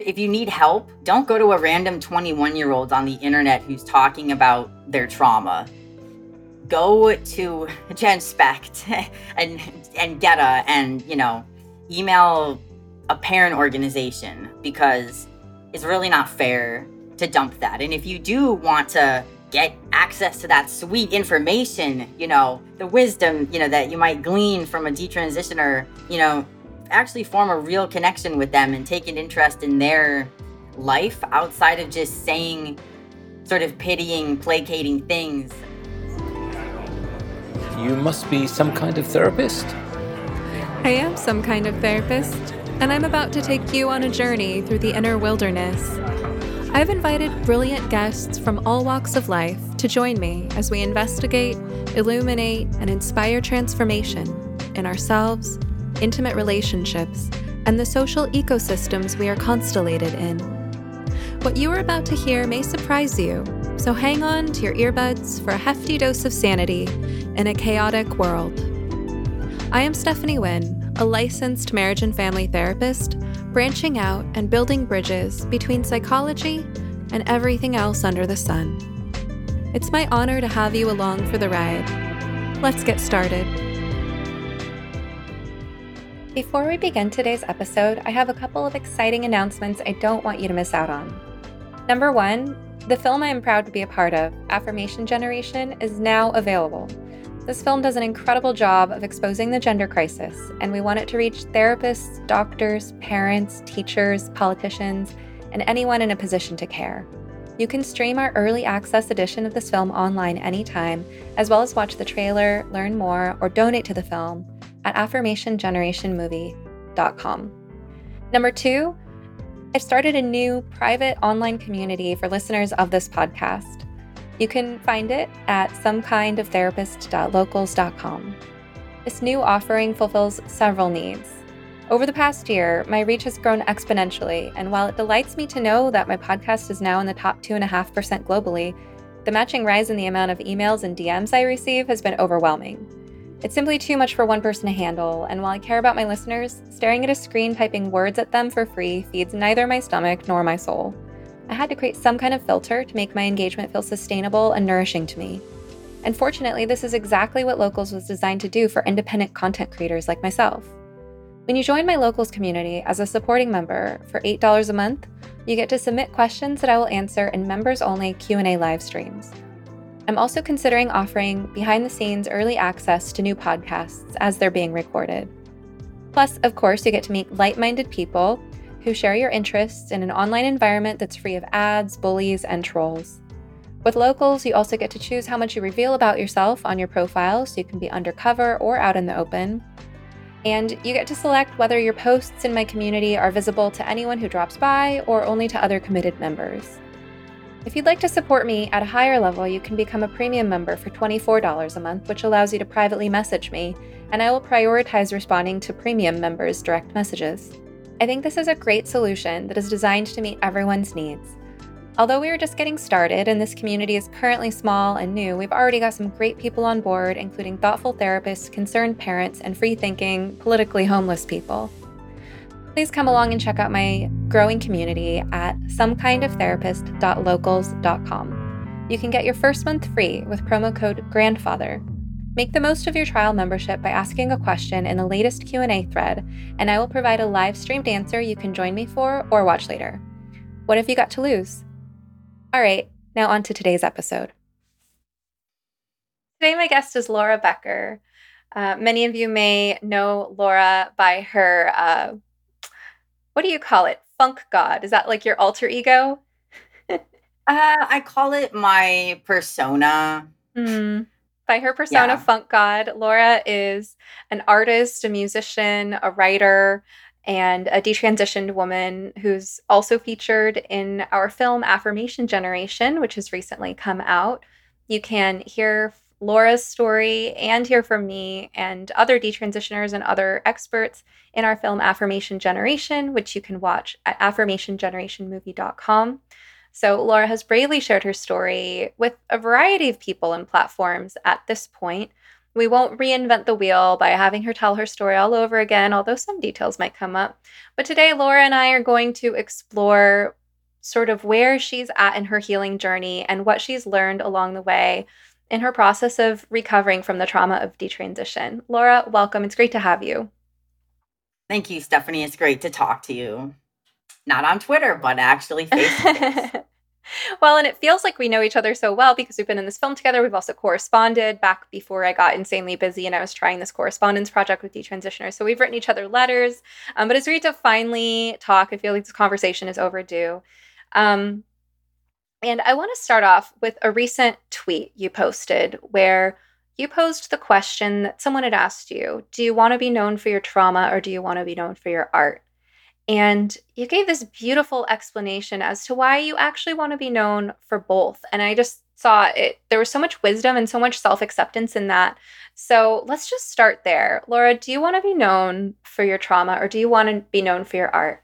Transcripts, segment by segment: If you need help, don't go to a random 21-year-old on the internet who's talking about their trauma. Go to Genspect and Getta and, email a parent organization, because it's really not fair to dump that. And if you do want to get access to that sweet information, the wisdom, that you might glean from a detransitioner, actually form a real connection with them and take an interest in their life outside of just saying sort of pitying, placating things. You must be some kind of therapist. I am some kind of therapist, and I'm about to take you on a journey through the inner wilderness. I've invited brilliant guests from all walks of life to join me as we investigate, illuminate, and inspire transformation in ourselves, intimate relationships, and the social ecosystems we are constellated in. What you are about to hear may surprise you, so hang on to your earbuds for a hefty dose of sanity in a chaotic world. I am Stephanie Winn, a licensed marriage and family therapist, branching out and building bridges between psychology and everything else under the sun. It's my honor to have you along for the ride. Let's get started. Before we begin today's episode, I have a couple of exciting announcements I don't want you to miss out on. Number one, the film I am proud to be a part of, Affirmation Generation, is now available. This film does an incredible job of exposing the gender crisis, and we want it to reach therapists, doctors, parents, teachers, politicians, and anyone in a position to care. You can stream our early access edition of this film online anytime, as well as watch the trailer, learn more, or donate to the film at AffirmationGenerationMovie.com. Number two, I've started a new private online community for listeners of this podcast. You can find it at SomeKindOfTherapist.Locals.com. This new offering fulfills several needs. Over the past year, my reach has grown exponentially, and while it delights me to know that my podcast is now in the top 2.5% globally, the matching rise in the amount of emails and DMs I receive has been overwhelming. It's simply too much for one person to handle, and while I care about my listeners, staring at a screen typing words at them for free feeds neither my stomach nor my soul. I had to create some kind of filter to make my engagement feel sustainable and nourishing to me. And fortunately, this is exactly what Locals was designed to do for independent content creators like myself. When you join my Locals community as a supporting member for $8 a month, you get to submit questions that I will answer in members-only Q&A live streams. I'm also considering offering behind-the-scenes early access to new podcasts as they're being recorded. Plus, of course, you get to meet like-minded people who share your interests in an online environment that's free of ads, bullies, and trolls. With Locals, you also get to choose how much you reveal about yourself on your profile, so you can be undercover or out in the open. And you get to select whether your posts in my community are visible to anyone who drops by or only to other committed members. If you'd like to support me at a higher level, you can become a premium member for $24 a month, which allows you to privately message me, and I will prioritize responding to premium members' direct messages. I think this is a great solution that is designed to meet everyone's needs. Although we are just getting started and this community is currently small and new, we've already got some great people on board, including thoughtful therapists, concerned parents, and free-thinking, politically homeless people. Please come along and check out my growing community at SomeKindOfTherapist.Locals.com. You can get your first month free with promo code GRANDFATHER. Make the most of your trial membership by asking a question in the latest Q&A thread, and I will provide a live-streamed answer you can join me for or watch later. What have you got to lose? All right, now on to today's episode. Today my guest is Laura Becker. Many of you may know Laura by her what do you call it? Funk God. Is that like your alter ego? I call it my persona. Mm. By her persona, yeah. Funk God, Laura is an artist, a musician, a writer, and a detransitioned woman who's also featured in our film Affirmation Generation, which has recently come out. You can hear Laura's story and hear from me and other detransitioners and other experts in our film Affirmation Generation, which you can watch at AffirmationGenerationMovie.com. So Laura has bravely shared her story with a variety of people and platforms at this point, We won't reinvent the wheel by having her tell her story all over again, although some details might come up. But today, Laura and I are going to explore sort of where she's at in her healing journey and what she's learned along the way in her process of recovering from the trauma of detransition. Laura, welcome. It's great to have you. Thank you, Stephanie. It's great to talk to you. Not on Twitter, but actually face-to-face. Well, and it feels like we know each other so well because we've been in this film together. We've also corresponded back before I got insanely busy and I was trying this correspondence project with detransitioners. So we've written each other letters, but it's great to finally talk. I feel like this conversation is overdue. And I want to start off with a recent tweet you posted where you posed the question that someone had asked you, do you want to be known for your trauma or do you want to be known for your art? And you gave this beautiful explanation as to why you actually want to be known for both. And I just saw it. There was so much wisdom and so much self-acceptance in that. So let's just start there. Laura, do you want to be known for your trauma or do you want to be known for your art?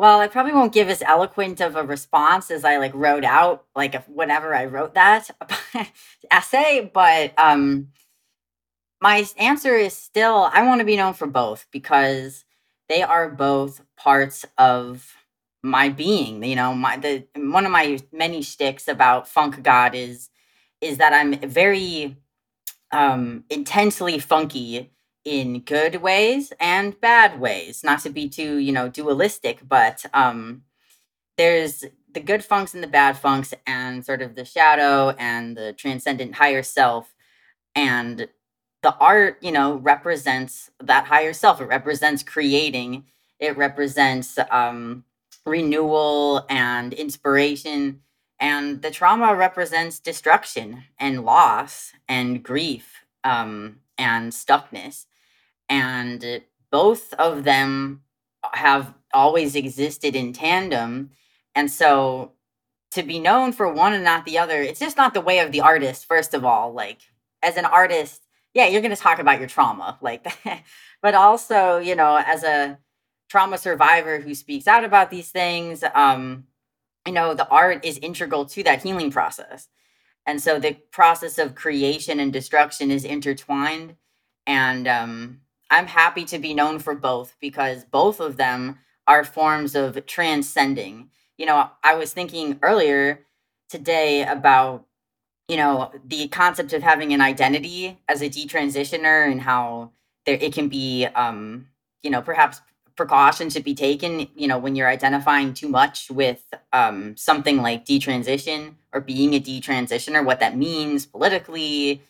Well, I probably won't give as eloquent of a response as I wrote out, whenever I wrote that essay, but my answer is still, I want to be known for both because they are both parts of my being. You know, one of my many shticks about Funk God is that I'm very intensely funky in good ways and bad ways, not to be too, dualistic, but there's the good funks and the bad funks and sort of the shadow and the transcendent higher self. And the art, represents that higher self. It represents creating. It represents renewal and inspiration. And the trauma represents destruction and loss and grief and stuckness. And both of them have always existed in tandem. And so to be known for one and not the other, it's just not the way of the artist, first of all. As an artist, yeah, you're going to talk about your trauma. But also, as a trauma survivor who speaks out about these things, the art is integral to that healing process. And so the process of creation and destruction is intertwined. And I'm happy to be known for both because both of them are forms of transcending. I was thinking earlier today about, the concept of having an identity as a detransitioner and how it can be, perhaps precaution should be taken, when you're identifying too much with something like detransition or being a detransitioner, what that means politically,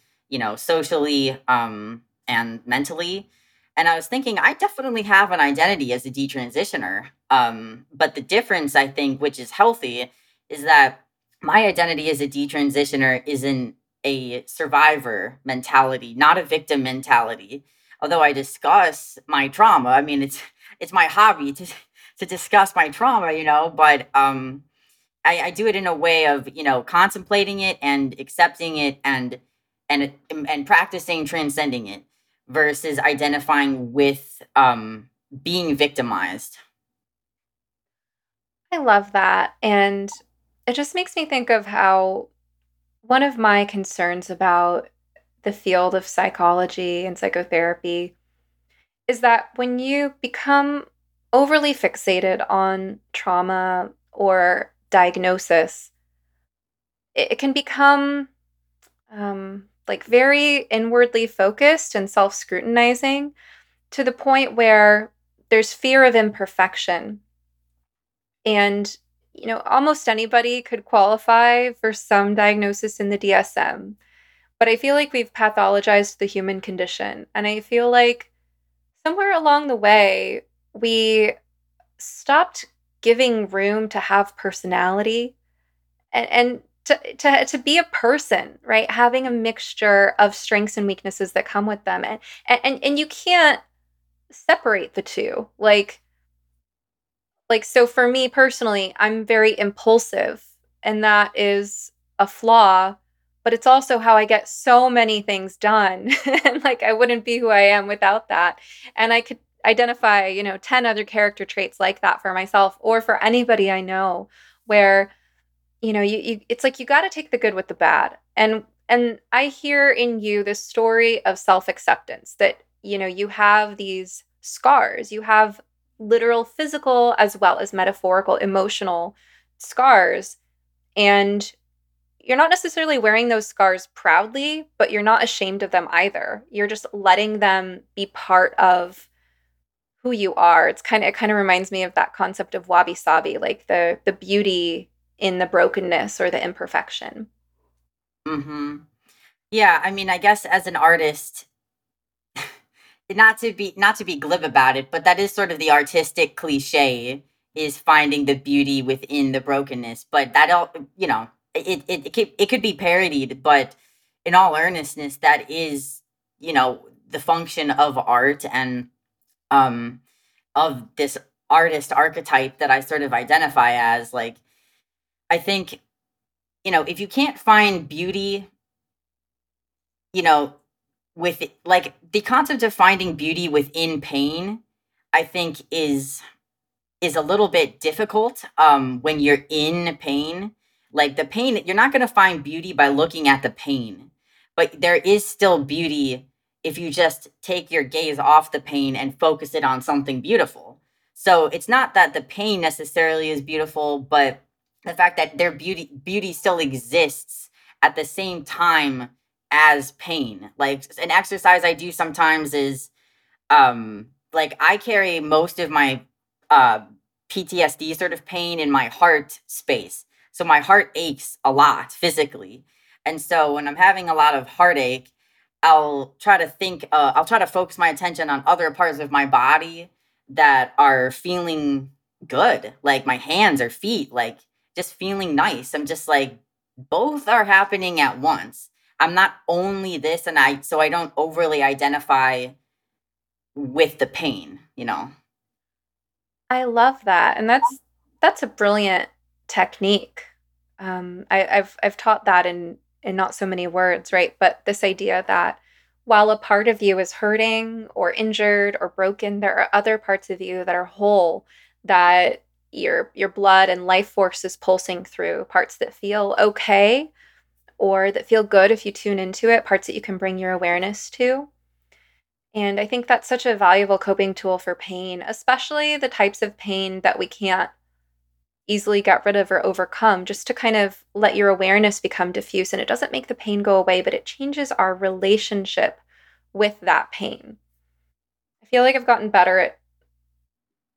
socially, and mentally. And I was thinking, I definitely have an identity as a detransitioner. But the difference, I think, which is healthy, is that my identity as a detransitioner is in a survivor mentality, not a victim mentality. Although I discuss my trauma, I mean, it's my hobby to discuss my trauma, but I do it in a way of, contemplating it and accepting it and practicing transcending it versus identifying with being victimized. I love that. And it just makes me think of how one of my concerns about the field of psychology and psychotherapy is that when you become overly fixated on trauma or diagnosis, it can become very inwardly focused and self-scrutinizing to the point where there's fear of imperfection. And almost anybody could qualify for some diagnosis in the DSM. But I feel like we've pathologized the human condition. And I feel like somewhere along the way, we stopped giving room to have personality and to be a person, right? Having a mixture of strengths and weaknesses that come with them. And you can't separate the two. So for me personally, I'm very impulsive, and that is a flaw, but it's also how I get so many things done. And I wouldn't be who I am without that. And I could identify, 10 other character traits like that for myself or for anybody I know where, it's like you got to take the good with the bad. And And I hear in you this story of self-acceptance, that, you know, you have these scars, you have literal physical as well as metaphorical emotional scars, and you're not necessarily wearing those scars proudly, but you're not ashamed of them either. You're just letting them be part of who you are. It kind of reminds me of that concept of wabi-sabi, like the beauty in the brokenness or the imperfection. Mm-hmm. Yeah, I mean, I guess as an artist, not to be glib about it, but that is sort of the artistic cliche, is finding the beauty within the brokenness. But that, you know, it could be parodied, but in all earnestness, that is, you know, the function of art and of this artist archetype that I sort of identify as. Like, I think, you know, if you can't find beauty, you know, with it, like the concept of finding beauty within pain, I think is a little bit difficult when you're in pain. Like the pain, you're not going to find beauty by looking at the pain, but there is still beauty if you just take your gaze off the pain and focus it on something beautiful. So it's not that the pain necessarily is beautiful, but the fact that their beauty still exists at the same time as pain. Like an exercise I do sometimes is like I carry most of my PTSD sort of pain in my heart space. So my heart aches a lot physically. And so when I'm having a lot of heartache, I'll try to focus my attention on other parts of my body that are feeling good. Like my hands or feet, like just feeling nice. I'm just like, both are happening at once. I'm not only this, and so I don't overly identify with the pain, you know? I love that. And that's a brilliant technique. I've taught that in not so many words, right? But this idea that while a part of you is hurting or injured or broken, there are other parts of you that are whole, that your blood and life force is pulsing through, parts that feel okay or that feel good if you tune into it, parts that you can bring your awareness to. And I think that's such a valuable coping tool for pain, especially the types of pain that we can't easily get rid of or overcome, just to kind of let your awareness become diffuse. And it doesn't make the pain go away, but it changes our relationship with that pain. I feel like I've gotten better at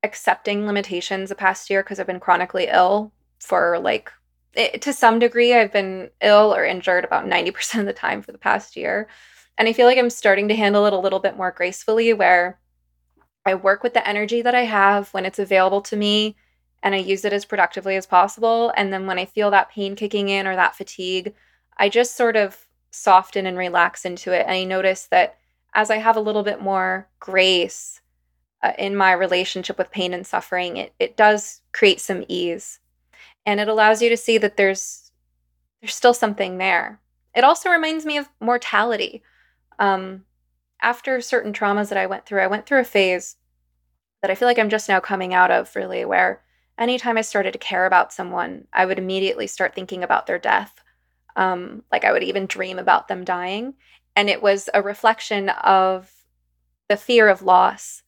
accepting limitations the past year, because I've been chronically ill for to some degree. I've been ill or injured about 90% of the time for the past year. And I feel like I'm starting to handle it a little bit more gracefully, where I work with the energy that I have when it's available to me, and I use it as productively as possible. And then when I feel that pain kicking in or that fatigue, I just sort of soften and relax into it. And I notice that as I have a little bit more grace in my relationship with pain and suffering, it does create some ease. And it allows you to see that there's still something there. It also reminds me of mortality. After certain traumas that I went through a phase that I feel like I'm just now coming out of, really, where anytime I started to care about someone, I would immediately start thinking about their death. Like I would even dream about them dying. And it was a reflection of the fear of loss,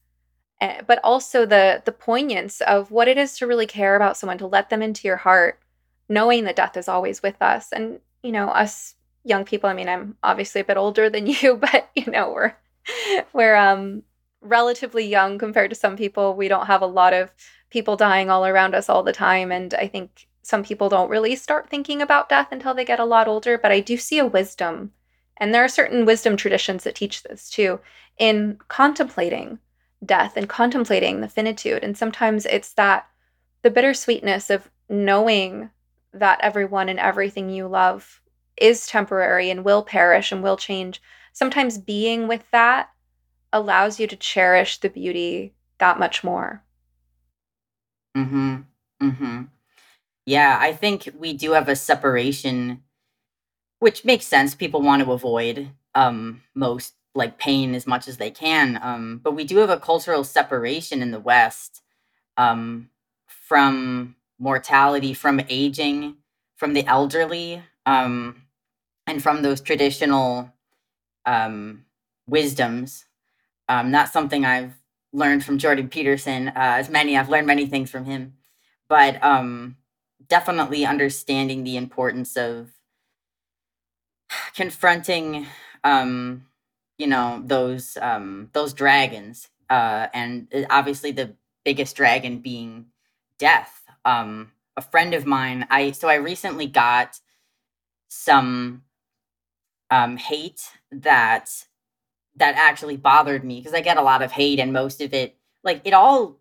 but also the poignance of what it is to really care about someone, to let them into your heart, knowing that death is always with us. And, you know, us young people, I mean, I'm obviously a bit older than you, but, you know, we're relatively young compared to some people. We don't have a lot of people dying all around us all the time. And I think some people don't really start thinking about death until they get a lot older. But I do see a wisdom, and there are certain wisdom traditions that teach this too, in contemplating death and contemplating the finitude. And sometimes it's that the bittersweetness of knowing that everyone and everything you love is temporary and will perish and will change. Sometimes being with that allows you to cherish the beauty that much more. Mm-hmm. Mm-hmm. Yeah, I think we do have a separation, which makes sense. People want to avoid most pain as much as they can. But we do have a cultural separation in the West from mortality, from aging, from the elderly. and from those traditional wisdoms. That's something I've learned from Jordan Peterson. I've learned many things from him, but definitely understanding the importance of confronting, those dragons, and obviously the biggest dragon being death. A friend of mine, I recently got some hate that actually bothered me, because I get a lot of hate, and most of it, like, it all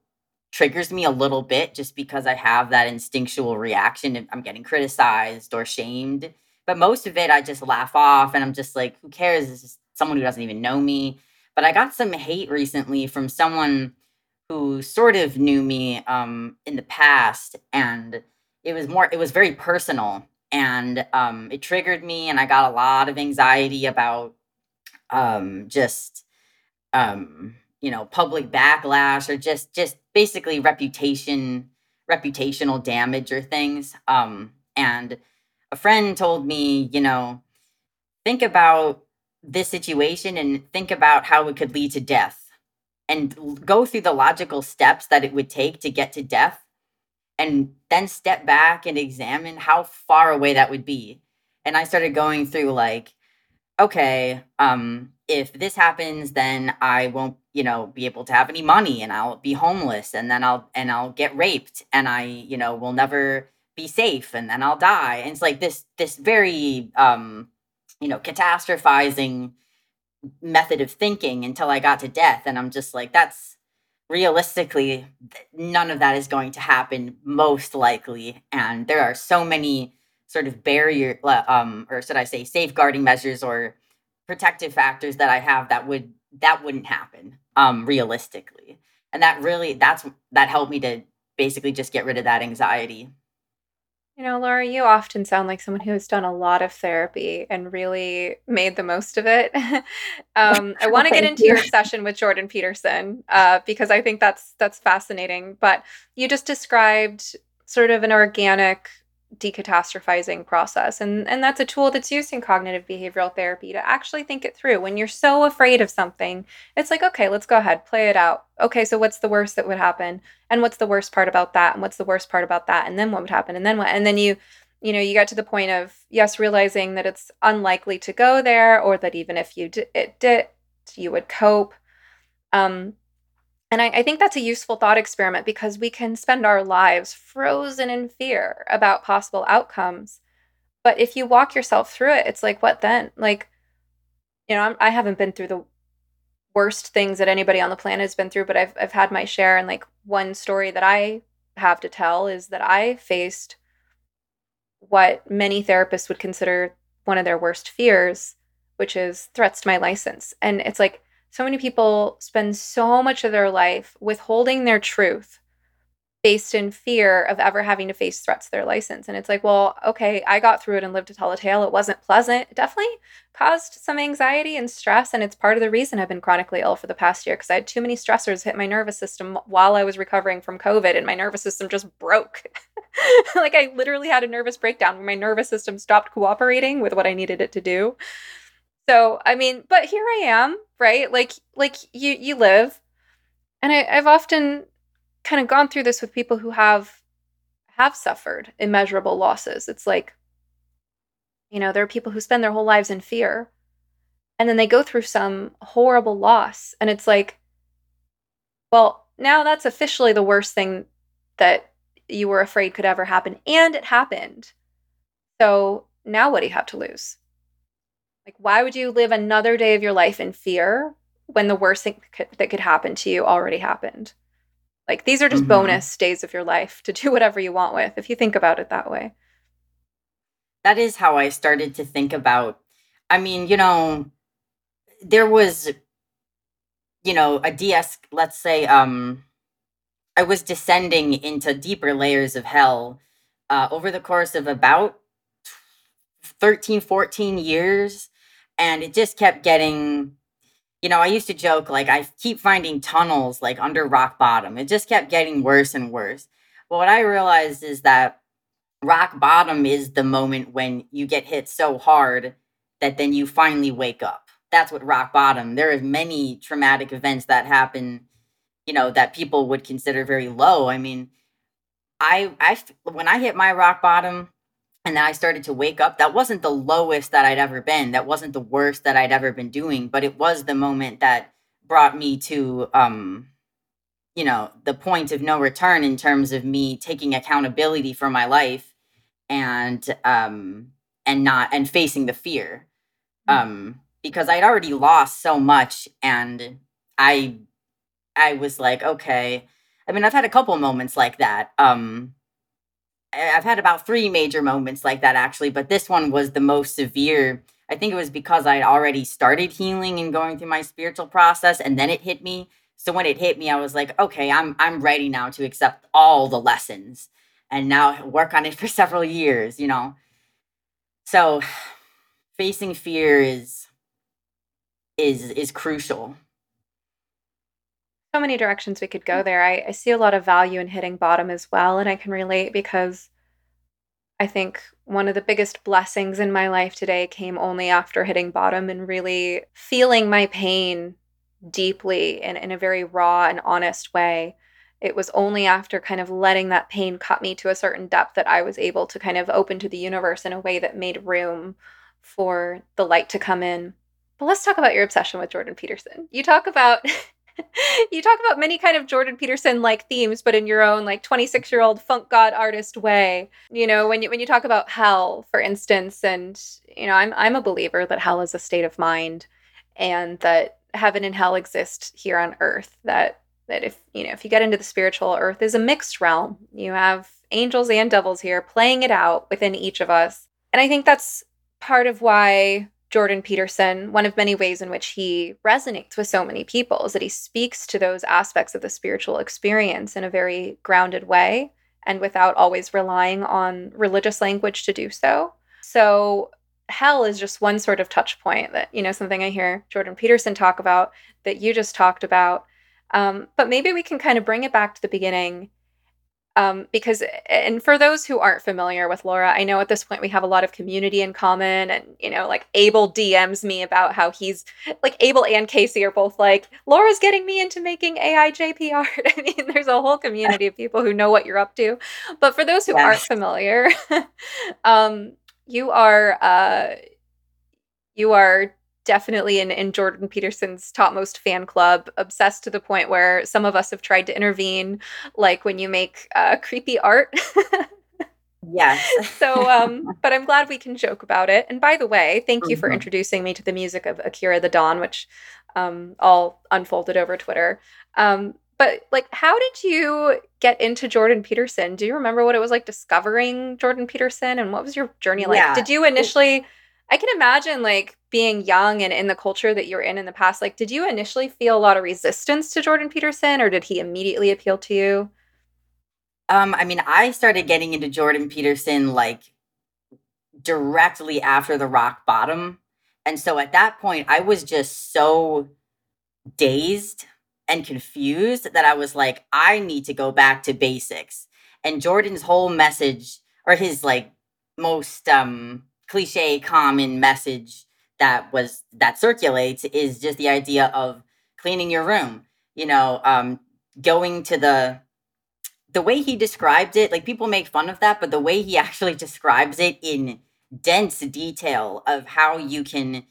triggers me a little bit just because I have that instinctual reaction if I'm getting criticized or shamed. But most of it, I just laugh off, and I'm just like, who cares? It's just someone who doesn't even know me. But I got some hate recently from someone who sort of knew me in the past, and it was very personal, and it triggered me, and I got a lot of anxiety about public backlash, or just basically reputational damage or things. And a friend told me, think about this situation and think about how it could lead to death, and go through the logical steps that it would take to get to death, and then step back and examine how far away that would be. And I started going through like, okay, if this happens, then I won't, be able to have any money, and I'll be homeless, and then I'll get raped, and I, will never be safe, and then I'll die. And it's like this very, catastrophizing method of thinking until I got to death. And I'm just like, that's realistically, none of that is going to happen, most likely. And there are so many sort of barrier, or should I say safeguarding measures or protective factors that I have that wouldn't happen realistically. And that helped me to basically just get rid of that anxiety. Laura, you often sound like someone who has done a lot of therapy and really made the most of it. I want to get into your session with Jordan Peterson because I think that's fascinating. But you just described sort of an organic decatastrophizing process. And that's a tool that's used in cognitive behavioral therapy to actually think it through. When you're so afraid of something, it's like, okay, let's go ahead, play it out. Okay, so what's the worst that would happen? And what's the worst part about that? And what's the worst part about that? And then what would happen? And then what? And then you got to the point of, yes, realizing that it's unlikely to go there, or that even if it did, you would cope. And I think that's a useful thought experiment, because we can spend our lives frozen in fear about possible outcomes. But if you walk yourself through it, it's like, what then? Like, I haven't been through the worst things that anybody on the planet has been through, but I've had my share. And like, one story that I have to tell is that I faced what many therapists would consider one of their worst fears, which is threats to my license. And it's like, so many people spend so much of their life withholding their truth based in fear of ever having to face threats to their license. And it's like, well, okay, I got through it and lived to tell a tale. It wasn't pleasant. It definitely caused some anxiety and stress. And it's part of the reason I've been chronically ill for the past year, because I had too many stressors hit my nervous system while I was recovering from COVID, and my nervous system just broke. Like, I literally had a nervous breakdown where my nervous system stopped cooperating with what I needed it to do. So, I mean, but here I am, right? Like you live. And I've often kind of gone through this with people who have suffered immeasurable losses. It's like, there are people who spend their whole lives in fear, and then they go through some horrible loss. And it's like, well, now that's officially the worst thing that you were afraid could ever happen. And it happened. So now what do you have to lose? Like, why would you live another day of your life in fear when the worst thing that could happen to you already happened? Like, these are just bonus days of your life to do whatever you want with, if you think about it that way. That is how I started to think about, there was, I was descending into deeper layers of hell over the course of about 13, 14 years. And it just kept getting, I used to joke, like, I keep finding tunnels, like, under rock bottom. It just kept getting worse and worse. But what I realized is that rock bottom is the moment when you get hit so hard that then you finally wake up. That's what rock bottom. There are many traumatic events that happen, you know, that people would consider very low. I mean, I when I hit my rock bottom and then I started to wake up, that wasn't the lowest that I'd ever been. That wasn't the worst that I'd ever been doing, but it was the moment that brought me to, you know, the point of no return in terms of me taking accountability for my life and facing the fear. Because I'd already lost so much, and I was like, okay. I mean, I've had a couple moments like that. I've had about 3 major moments like that, actually, but this one was the most severe. I think it was because I'd already started healing and going through my spiritual process, and then it hit me. So when it hit me, I was like, okay, I'm ready now to accept all the lessons and now work on it for several years, you know? So facing fear is crucial. So many directions we could go there. I see a lot of value in hitting bottom as well, and I can relate because I think one of the biggest blessings in my life today came only after hitting bottom and really feeling my pain deeply and in a very raw and honest way. It was only after kind of letting that pain cut me to a certain depth that I was able to kind of open to the universe in a way that made room for the light to come in. But let's talk about your obsession with Jordan Peterson. You talk about many kind of Jordan Peterson-like themes, but in your own like 26-year-old funk god artist way. You know, when you talk about hell, for instance, and you know, I'm a believer that hell is a state of mind, and that heaven and hell exist here on earth. That if you know, if you get into the spiritual, earth is a mixed realm. You have angels and devils here playing it out within each of us, and I think that's part of why Jordan Peterson, one of many ways in which he resonates with so many people, is that he speaks to those aspects of the spiritual experience in a very grounded way and without always relying on religious language to do so. So hell is just one sort of touch point that, you know, something I hear Jordan Peterson talk about that you just talked about. But maybe we can kind of bring it back to the beginning. Because, and for those who aren't familiar with Laura, I know at this point we have a lot of community in common, and, you know, like Abel DMs me about how he's, like, Abel and Casey are both like, Laura's getting me into making AIJP art. I mean, there's a whole community of people who know what you're up to. But for those who aren't familiar, you are definitely in Jordan Peterson's topmost fan club, obsessed to the point where some of us have tried to intervene, like when you make creepy art. Yes. So, but I'm glad we can joke about it. And by the way, thank you for introducing me to the music of Akira the Dawn, which all unfolded over Twitter. But like, how did you get into Jordan Peterson? Do you remember what it was like discovering Jordan Peterson, and what was your journey like? Yeah. Did you initially... I can imagine, like, being young and in the culture that you're in the past, like, did you initially feel a lot of resistance to Jordan Peterson, or did he immediately appeal to you? I mean, I started getting into Jordan Peterson, like, directly after the rock bottom. And so at that point, I was just so dazed and confused that I was like, I need to go back to basics. And Jordan's whole message, or his, like, most... cliche common message that circulates is just the idea of cleaning your room, you know, going to the way he described it, like people make fun of that, but the way he actually describes it in dense detail of how you can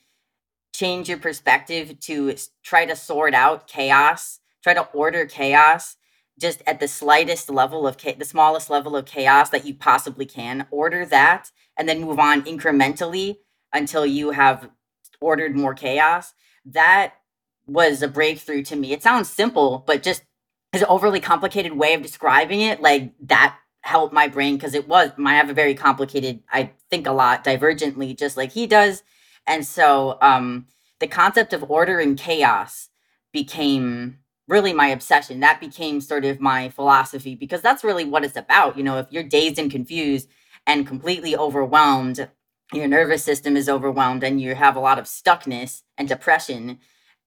change your perspective to try to sort out chaos, try to order chaos, just at the slightest level of the smallest level of chaos that you possibly can, order that, and then move on incrementally until you have ordered more chaos. That was a breakthrough to me. It sounds simple, but just his overly complicated way of describing it, like that helped my brain, because I have a very complicated, I think a lot divergently, just like he does. And so the concept of order and chaos became... really my obsession. That became sort of my philosophy, because that's really what it's about. You know, if you're dazed and confused and completely overwhelmed, your nervous system is overwhelmed and you have a lot of stuckness and depression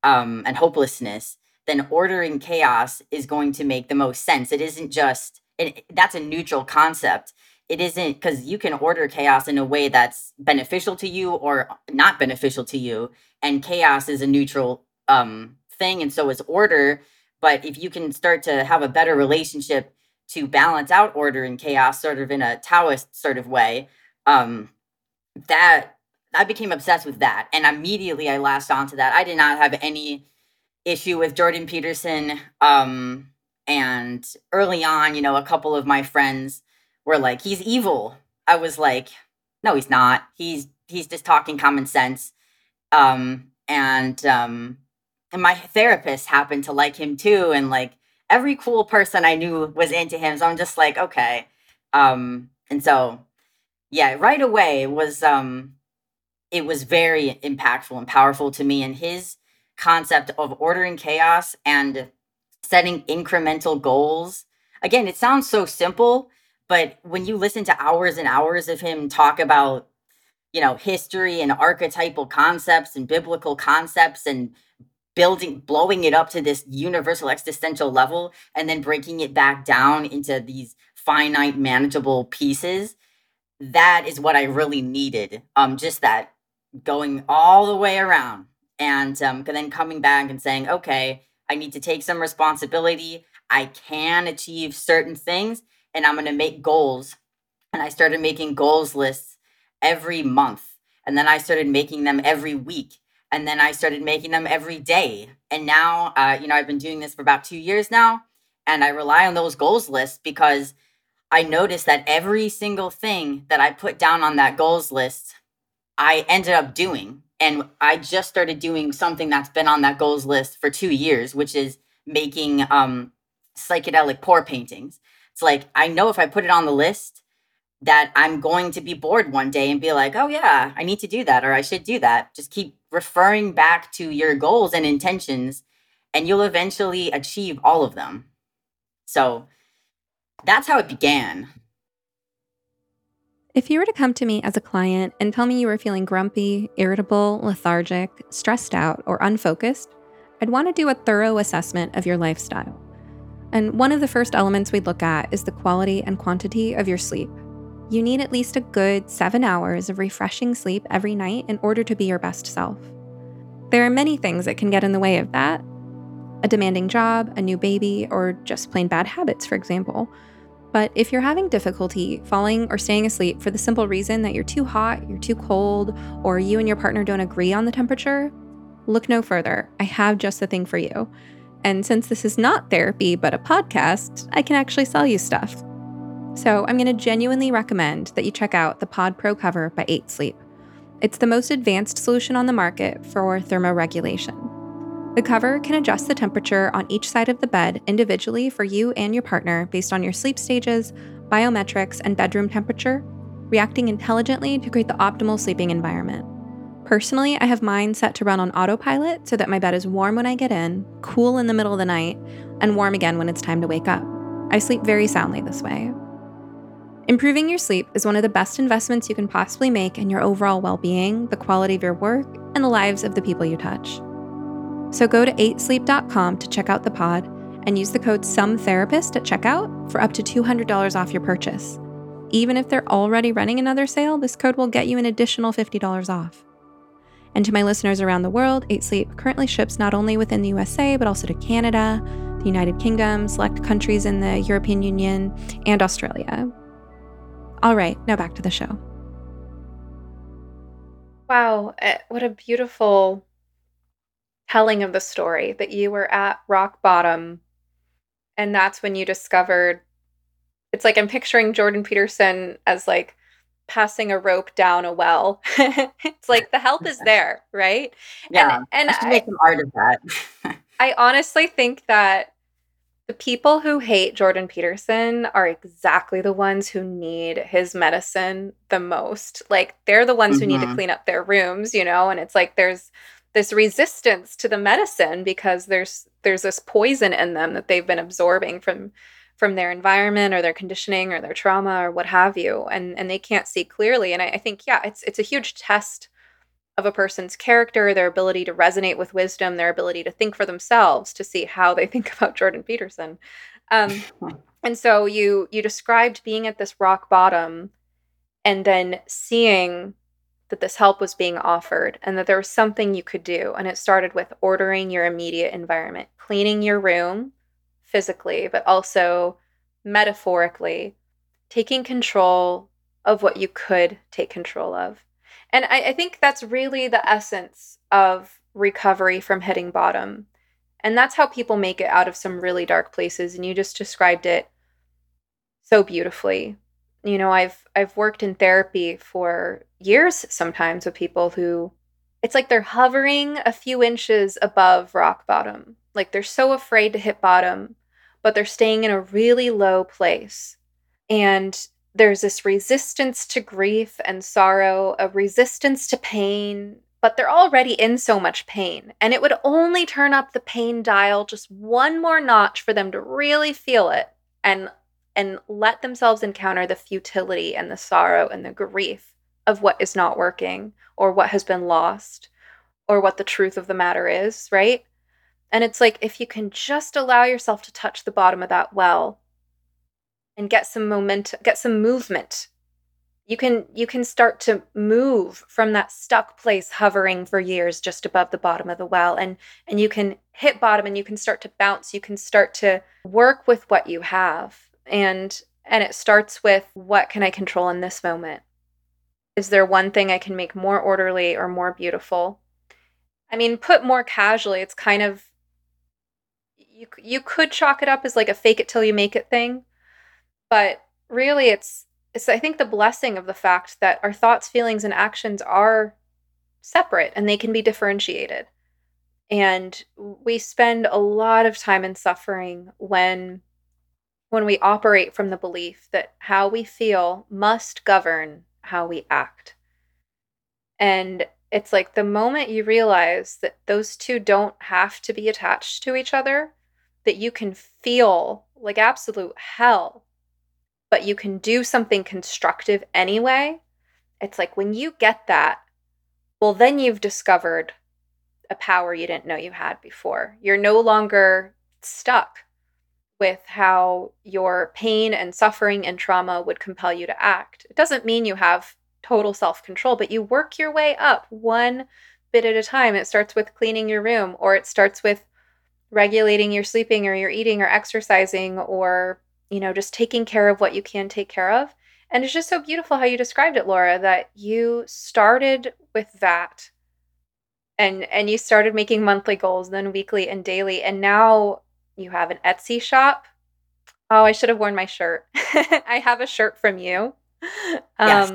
and hopelessness, then ordering chaos is going to make the most sense. It isn't just, that's a neutral concept. it isn't, because you can order chaos in a way that's beneficial to you or not beneficial to you. And chaos is a neutral thing, and so is order. But if you can start to have a better relationship to balance out order and chaos, sort of in a Taoist sort of way, that I became obsessed with that. And immediately I latched onto that. I did not have any issue with Jordan Peterson. And early on, you know, a couple of my friends were like, he's evil. I was like, no, he's not. He's just talking common sense. And my therapist happened to like him too. And like every cool person I knew was into him. So I'm just like, okay. And so, yeah, right away it was very impactful and powerful to me. And his concept of ordering chaos and setting incremental goals. Again, it sounds so simple, but when you listen to hours and hours of him talk about, you know, history and archetypal concepts and biblical concepts and blowing it up to this universal existential level and then breaking it back down into these finite, manageable pieces, that is what I really needed. Just that going all the way around and then coming back and saying, okay, I need to take some responsibility. I can achieve certain things. And I'm going to make goals. And I started making goals lists every month. And then I started making them every week. And then I started making them every day. And now, I've been doing this for about 2 years now. And I rely on those goals lists because I noticed that every single thing that I put down on that goals list, I ended up doing. And I just started doing something that's been on that goals list for 2 years, which is making psychedelic pour paintings. It's like, I know if I put it on the list that I'm going to be bored one day and be like, oh yeah, I need to do that, or I should do that. Just keep referring back to your goals and intentions and you'll eventually achieve all of them. So that's how it began. If you were to come to me as a client and tell me you were feeling grumpy, irritable, lethargic, stressed out, or unfocused, I'd want to do a thorough assessment of your lifestyle. And one of the first elements we look at is the quality and quantity of your sleep. You need at least a good 7 hours of refreshing sleep every night in order to be your best self. There are many things that can get in the way of that. A demanding job, a new baby, or just plain bad habits, for example. But if you're having difficulty falling or staying asleep for the simple reason that you're too hot, you're too cold, or you and your partner don't agree on the temperature, look no further. I have just the thing for you. And since this is not therapy, but a podcast, I can actually sell you stuff. So I'm going to genuinely recommend that you check out the Pod Pro Cover by 8 Sleep. It's the most advanced solution on the market for thermoregulation. The cover can adjust the temperature on each side of the bed individually for you and your partner based on your sleep stages, biometrics, and bedroom temperature, reacting intelligently to create the optimal sleeping environment. Personally, I have mine set to run on autopilot so that my bed is warm when I get in, cool in the middle of the night, and warm again when it's time to wake up. I sleep very soundly this way. Improving your sleep is one of the best investments you can possibly make in your overall well-being, the quality of your work, and the lives of the people you touch. So go to EightSleep.com to check out the pod and use the code SomeTherapist at checkout for up to $200 off your purchase. Even if they're already running another sale, this code will get you an additional $50 off. And to my listeners around the world, 8 Sleep currently ships not only within the USA, but also to Canada, the United Kingdom, select countries in the European Union, and Australia. All right, now back to the show. Wow, what a beautiful telling of the story, that you were at rock bottom, and that's when you discovered, it's like I'm picturing Jordan Peterson as like, passing a rope down a well. It's like the help is there, right? Yeah, and I should make some art of that. I honestly think that the people who hate Jordan Peterson are exactly the ones who need his medicine the most. Like they're the ones who need to clean up their rooms, you know, and it's like there's this resistance to the medicine because there's this poison in them that they've been absorbing from their environment or their conditioning or their trauma or what have you. And they can't see clearly. And I think, yeah, it's a huge test of a person's character, their ability to resonate with wisdom, their ability to think for themselves, to see how they think about Jordan Peterson. And so you described being at this rock bottom and then seeing that this help was being offered and that there was something you could do. And it started with ordering your immediate environment, cleaning your room physically, but also metaphorically, taking control of what you could take control of. And I think that's really the essence of recovery from hitting bottom. And that's how people make it out of some really dark places. And you just described it so beautifully. You know, I've worked in therapy for years sometimes with people who, it's like they're hovering a few inches above rock bottom. Like they're so afraid to hit bottom, but they're staying in a really low place. And there's this resistance to grief and sorrow, a resistance to pain, but they're already in so much pain. And it would only turn up the pain dial just one more notch for them to really feel it and let themselves encounter the futility and the sorrow and the grief of what is not working or what has been lost or what the truth of the matter is, right? And it's like, if you can just allow yourself to touch the bottom of that well and get some momentum, get some movement, you can start to move from that stuck place hovering for years just above the bottom of the well. And you can hit bottom and you can start to bounce. You can start to work with what you have. And it starts with, what can I control in this moment? Is there one thing I can make more orderly or more beautiful? I mean, put more casually, it's kind of, you could chalk it up as like a fake it till you make it thing. But really it's I think the blessing of the fact that our thoughts, feelings, and actions are separate and they can be differentiated. And we spend a lot of time in suffering when we operate from the belief that how we feel must govern how we act. And it's like the moment you realize that those two don't have to be attached to each other, that you can feel like absolute hell, but you can do something constructive anyway. It's like when you get that, well, then you've discovered a power you didn't know you had before. You're no longer stuck with how your pain and suffering and trauma would compel you to act. It doesn't mean you have total self-control, but you work your way up one bit at a time. It starts with cleaning your room, or it starts with regulating your sleeping or your eating or exercising, or, you know, just taking care of what you can take care of. And it's just so beautiful how you described it, Laura, that you started with that and you started making monthly goals, then weekly and daily. And now you have an Etsy shop. Oh, I should have worn my shirt. I have a shirt from you. Yes.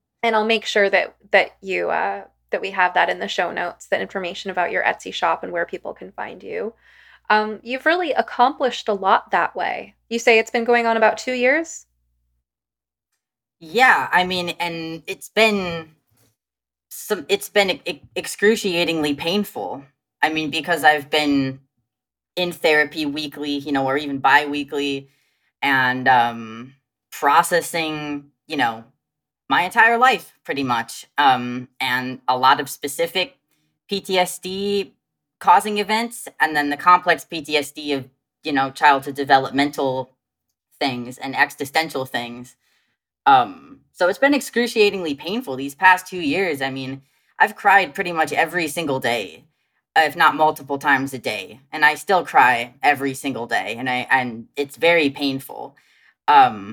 And I'll make sure that we have that in the show notes, the information about your Etsy shop and where people can find you. You've really accomplished a lot that way. You say it's been going on about 2 years? Yeah. I mean, and it's been excruciatingly painful. I mean, because I've been in therapy weekly, you know, or even bi-weekly, and processing, you know, my entire life pretty much. And a lot of specific PTSD causing events, and then the complex PTSD of, you know, childhood developmental things and existential things. So it's been excruciatingly painful these past 2 years. I mean, I've cried pretty much every single day, if not multiple times a day. And I still cry every single day. And it's very painful. And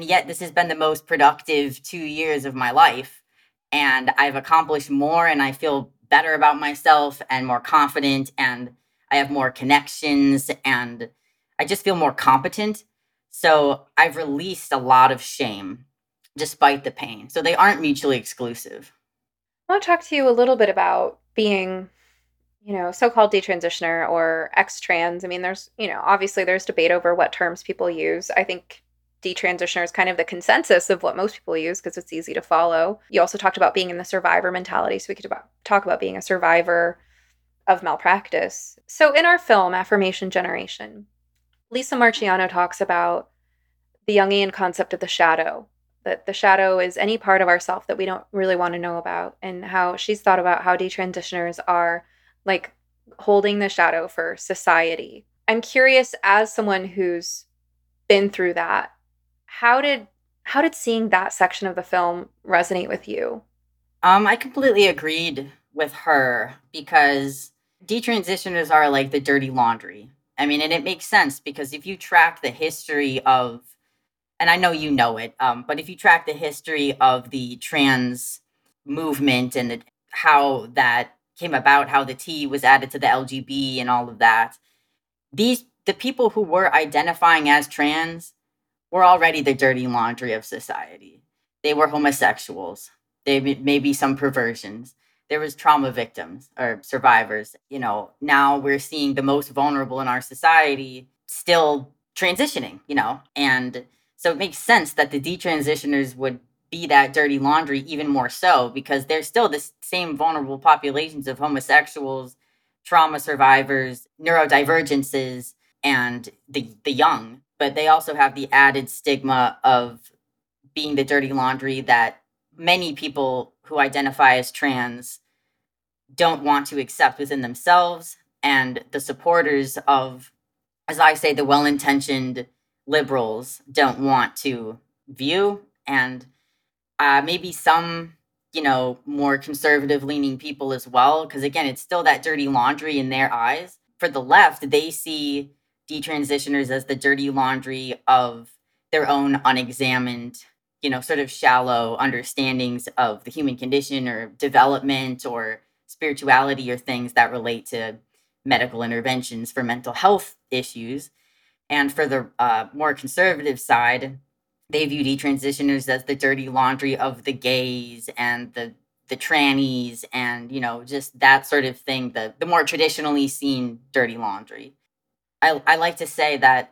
yet this has been the most productive 2 years of my life. And I've accomplished more, and I feel better about myself and more confident, and I have more connections, and I just feel more competent. So I've released a lot of shame despite the pain. So they aren't mutually exclusive. I want to talk to you a little bit about being, you know, so-called detransitioner or ex-trans. I mean, there's, you know, obviously there's debate over what terms people use. I think detransitioner is kind of the consensus of what most people use because it's easy to follow. You also talked about being in the survivor mentality. So we could talk about being a survivor of malpractice. So in our film, Affirmation Generation, Lisa Marciano talks about the Jungian concept of the shadow, that the shadow is any part of ourself that we don't really want to know about, and how she's thought about how detransitioners are like holding the shadow for society. I'm curious, as someone who's been through that, how did seeing that section of the film resonate with you? I completely agreed with her because detransitioners are like the dirty laundry. I mean, and it makes sense because if you track the history of, and I know you know it, but if you track the history of the trans movement and how that came about, how the T was added to the LGB and all of that, the people who were identifying as trans were already the dirty laundry of society. They were homosexuals. They may be some perversions. There was trauma victims or survivors. You know, now we're seeing the most vulnerable in our society still transitioning, you know. And so it makes sense that the detransitioners would be that dirty laundry even more so because they're still the same vulnerable populations of homosexuals, trauma survivors, neurodivergences, and the young. But they also have the added stigma of being the dirty laundry that many people who identify as trans don't want to accept within themselves, and the supporters of, as I say, the well-intentioned liberals don't want to view, and maybe some, you know, more conservative-leaning people as well, because again, it's still that dirty laundry in their eyes. For the left, they see detransitioners as the dirty laundry of their own unexamined, you know, sort of shallow understandings of the human condition or development or spirituality or things that relate to medical interventions for mental health issues. And for the more conservative side, they view detransitioners as the dirty laundry of the gays and the trannies and, you know, just that sort of thing, the more traditionally seen dirty laundry. I like to say that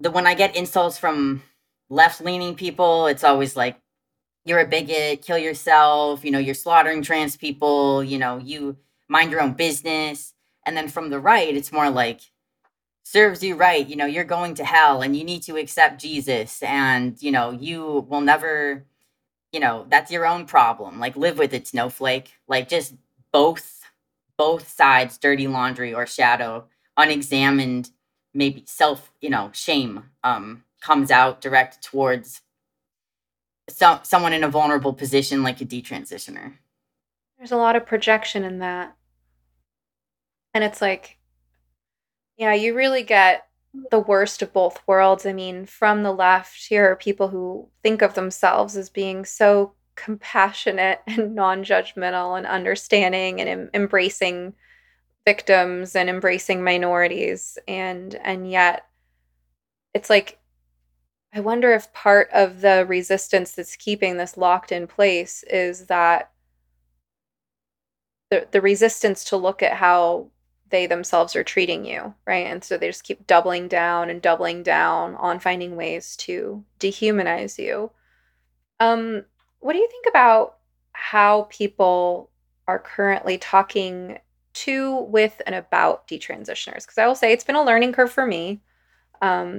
when I get insults from left-leaning people, it's always like, you're a bigot, kill yourself, you know, you're slaughtering trans people, you know, you mind your own business. And then from the right, it's more like, serves you right, you know, you're going to hell and you need to accept Jesus and, you know, you will never, you know, that's your own problem. Like, live with it, snowflake. Like, just both sides, dirty laundry or shadow, unexamined, maybe self, you know, shame, comes out direct towards someone in a vulnerable position like a detransitioner. There's a lot of projection in that. And it's like, yeah, you really get the worst of both worlds. I mean, from the left, here are people who think of themselves as being so compassionate and non-judgmental and understanding and embracing victims and embracing minorities. And yet it's like, I wonder if part of the resistance that's keeping this locked in place is that the resistance to look at how they themselves are treating you, right? And so they just keep doubling down on finding ways to dehumanize you. What do you think about how people are currently talking to, with, and about detransitioners? Because I will say it's been a learning curve for me.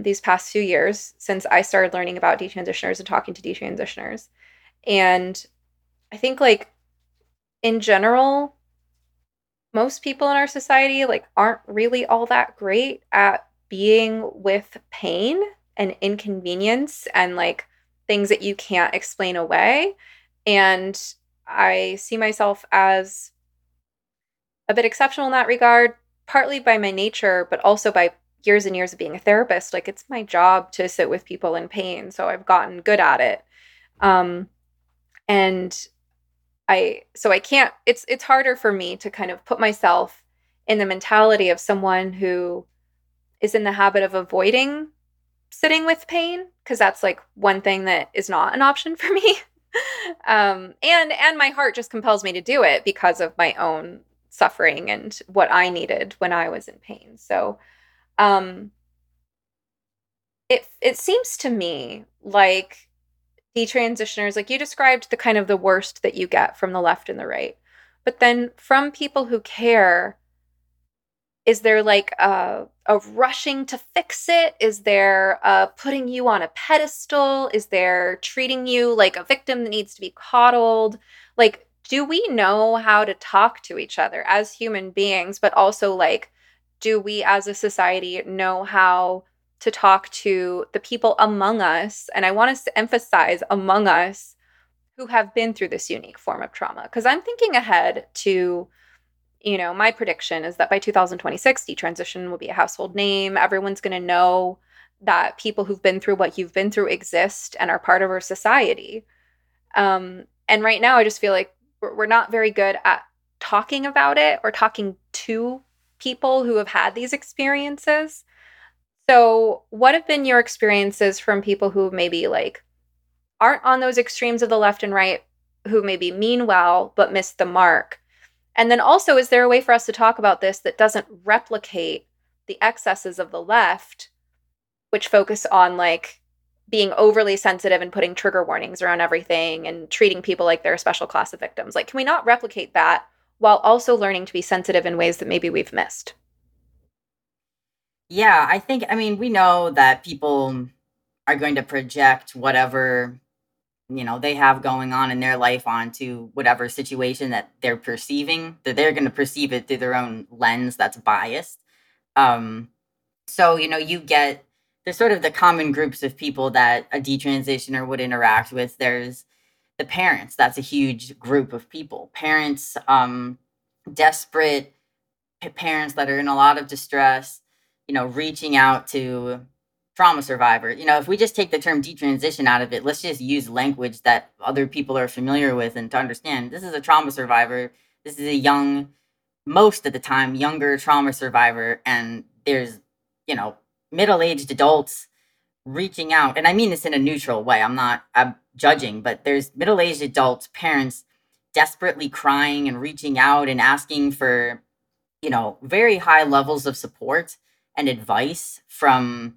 These past few years since I started learning about detransitioners and talking to detransitioners. And I think, like, in general, most people in our society, like, aren't really all that great at being with pain and inconvenience and, like, things that you can't explain away. And I see myself as a bit exceptional in that regard, partly by my nature, but also by years and years of being a therapist. Like, it's my job to sit with people in pain. So I've gotten good at it. It's harder for me to kind of put myself in the mentality of someone who is in the habit of avoiding sitting with pain. Cause that's, like, one thing that is not an option for me. And my heart just compels me to do it because of my own suffering and what I needed when I was in pain. So, it seems to me like detransitioners, like you described, the kind of the worst that you get from the left and the right, but then from people who care, is there like a rushing to fix it? Is there putting you on a pedestal? Is there treating you like a victim that needs to be coddled? Like, do we know how to talk to each other as human beings, but also, like, do we as a society know how to talk to the people among us, and I want us to emphasize among us, who have been through this unique form of trauma. Because I'm thinking ahead to, you know, my prediction is that by 2026, detransition will be a household name. Everyone's going to know that people who've been through what you've been through exist and are part of our society. And right now, I just feel like we're not very good at talking about it or talking to people who have had these experiences. So what have been your experiences from people who maybe like aren't on those extremes of the left and right, who maybe mean well but miss the mark? And then also, is there a way for us to talk about this that doesn't replicate the excesses of the left, which focus on like being overly sensitive and putting trigger warnings around everything and treating people like they're a special class of victims? Like, can we not replicate that while also learning to be sensitive in ways that maybe we've missed? Yeah, I think, I mean, we know that people are going to project whatever, you know, they have going on in their life onto whatever situation that they're perceiving, that they're going to perceive it through their own lens that's biased. So, you know, you get, there's sort of the common groups of people that a detransitioner would interact with. There's the parents. That's a huge group of people. Parents, desperate parents that are in a lot of distress, you know, reaching out to trauma survivor. You know, if we just take the term detransition out of it, let's just use language that other people are familiar with and to understand this is a trauma survivor. This is a young, most of the time, younger trauma survivor. And there's, you know, middle-aged adults reaching out. And I mean this in a neutral way. I'm judging, but there's middle-aged adults, parents desperately crying and reaching out and asking for, you know, very high levels of support and advice from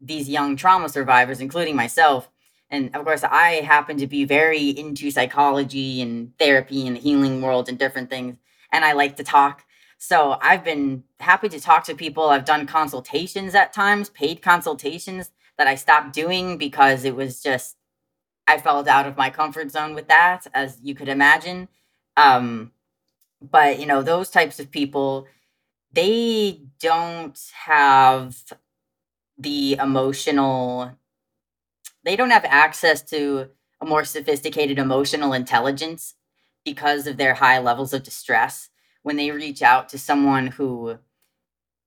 these young trauma survivors, including myself. And of course, I happen to be very into psychology and therapy and the healing world and different things. And I like to talk. So I've been happy to talk to people. I've done consultations at times, paid consultations that I stopped doing because it was just, I fell out of my comfort zone with that, as you could imagine. But, you know, those types of people, they don't have the emotional, they don't have access to a more sophisticated emotional intelligence because of their high levels of distress. When they reach out to someone who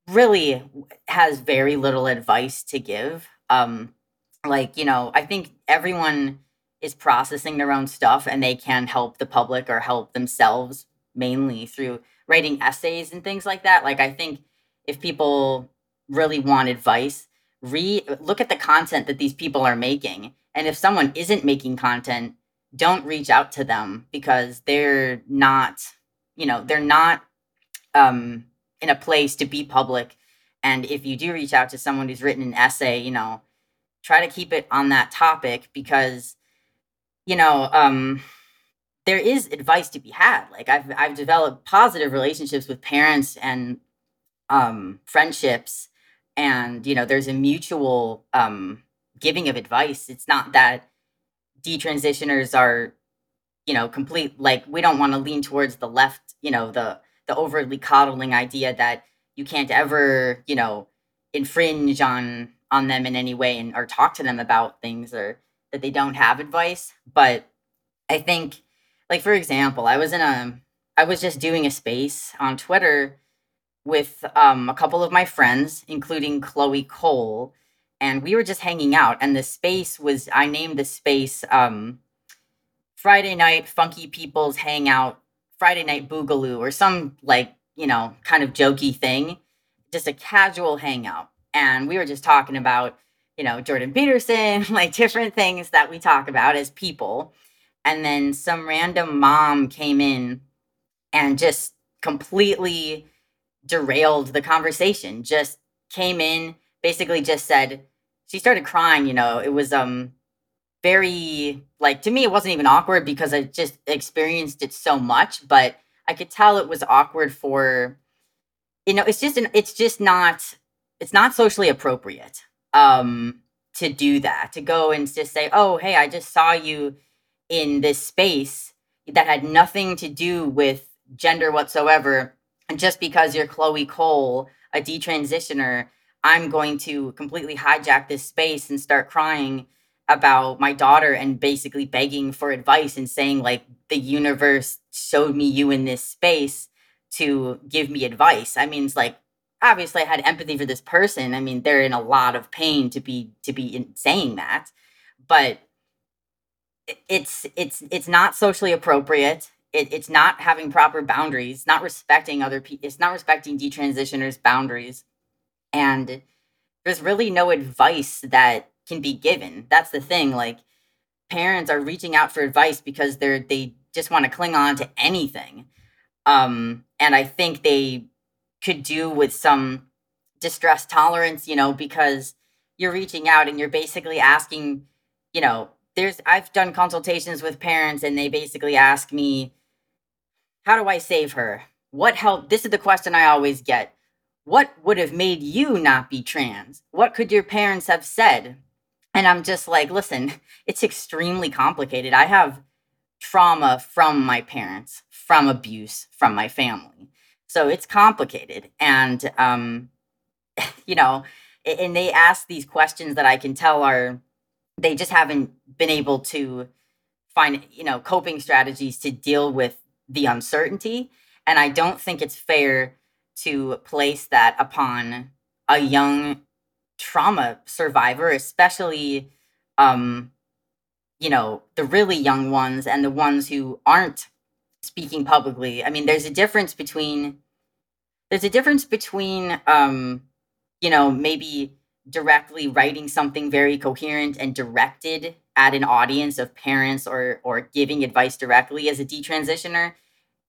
really has very little advice to give, like, you know, I think everyone is processing their own stuff and they can help the public or help themselves mainly through writing essays and things like that. Like, I think if people really want advice, look at the content that these people are making. And if someone isn't making content, don't reach out to them because they're not, you know, they're not in a place to be public. And if you do reach out to someone who's written an essay, you know, try to keep it on that topic because, you know, there is advice to be had. Like I've developed positive relationships with parents and friendships. And, you know, there's a mutual giving of advice. It's not that detransitioners are, you know, complete, like, we don't want to lean towards the left, you know, the overly coddling idea that you can't ever, you know, infringe on them in any way and or talk to them about things or that they don't have advice. But I think, like, for example, I was just doing a space on Twitter with a couple of my friends, including Chloe Cole, and we were just hanging out. And the space was, I named the space Friday Night Funky People's Hangout, Friday Night Boogaloo, or some, like, you know, kind of jokey thing, just a casual hangout. And we were just talking about, you know, Jordan Peterson, like different things that we talk about as people. And then some random mom came in and just completely derailed the conversation, just came in, basically just said, she started crying, you know, it was very, like, to me, it wasn't even awkward because I just experienced it so much, but I could tell it was awkward for, you know, it's not socially appropriate to do that, to go and just say, oh, hey, I just saw you in this space that had nothing to do with gender whatsoever. And just because you're Chloe Cole, a detransitioner, I'm going to completely hijack this space and start crying about my daughter and basically begging for advice and saying, like, the universe showed me you in this space to give me advice. I mean, it's like, obviously I had empathy for this person. I mean, they're in a lot of pain to be saying that, but it's not socially appropriate. It's not having proper boundaries. It's not respecting other people. It's not respecting detransitioners' boundaries. And there's really no advice that can be given. That's the thing. Like, parents are reaching out for advice because they just want to cling on to anything. And I think they could do with some distress tolerance, because you're reaching out and you're basically asking, I've done consultations with parents and they basically ask me, how do I save her? What help? This is the question I always get. What would have made you not be trans? What could your parents have said? And I'm just like, listen, it's extremely complicated. I have trauma from my parents, from abuse, from my family. So it's complicated. And, and they ask these questions that I can tell are, they just haven't been able to find, coping strategies to deal with the uncertainty. And I don't think it's fair to place that upon a young trauma survivor, especially, the really young ones and the ones who aren't speaking publicly. I mean, there's a difference between, maybe directly writing something very coherent and directed at an audience of parents or giving advice directly as a detransitioner,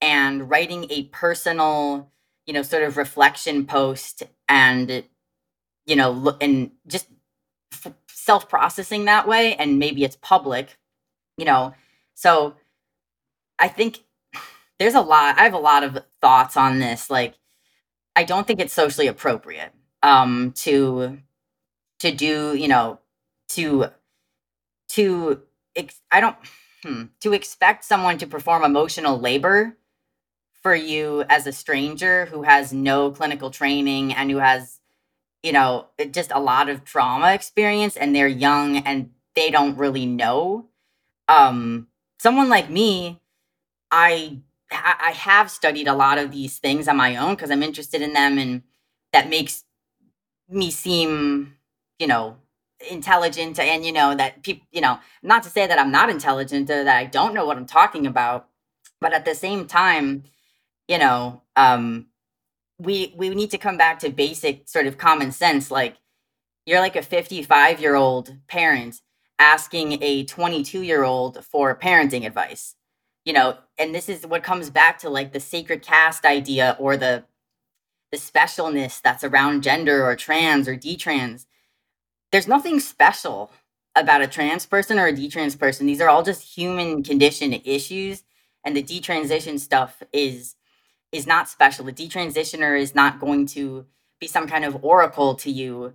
and writing a personal, sort of reflection post and, and just self-processing that way. And maybe it's public, so I think I have a lot of thoughts on this. Like, I don't think it's socially appropriate to expect someone to perform emotional labor for you as a stranger who has no clinical training and who has, just a lot of trauma experience, and they're young and they don't really know. Someone like me, I have studied a lot of these things on my own because I'm interested in them, and that makes me seem, intelligent. And, that people, not to say that I'm not intelligent or that I don't know what I'm talking about, but at the same time, we need to come back to basic sort of common sense. Like, you're like a 55-year-old parent asking a 22-year-old for parenting advice, and this is what comes back to, like, the sacred caste idea or the specialness that's around gender or trans or detrans. There's nothing special about a trans person or a detrans person. These are all just human condition issues. And the detransition stuff is not special. The detransitioner is not going to be some kind of oracle to you.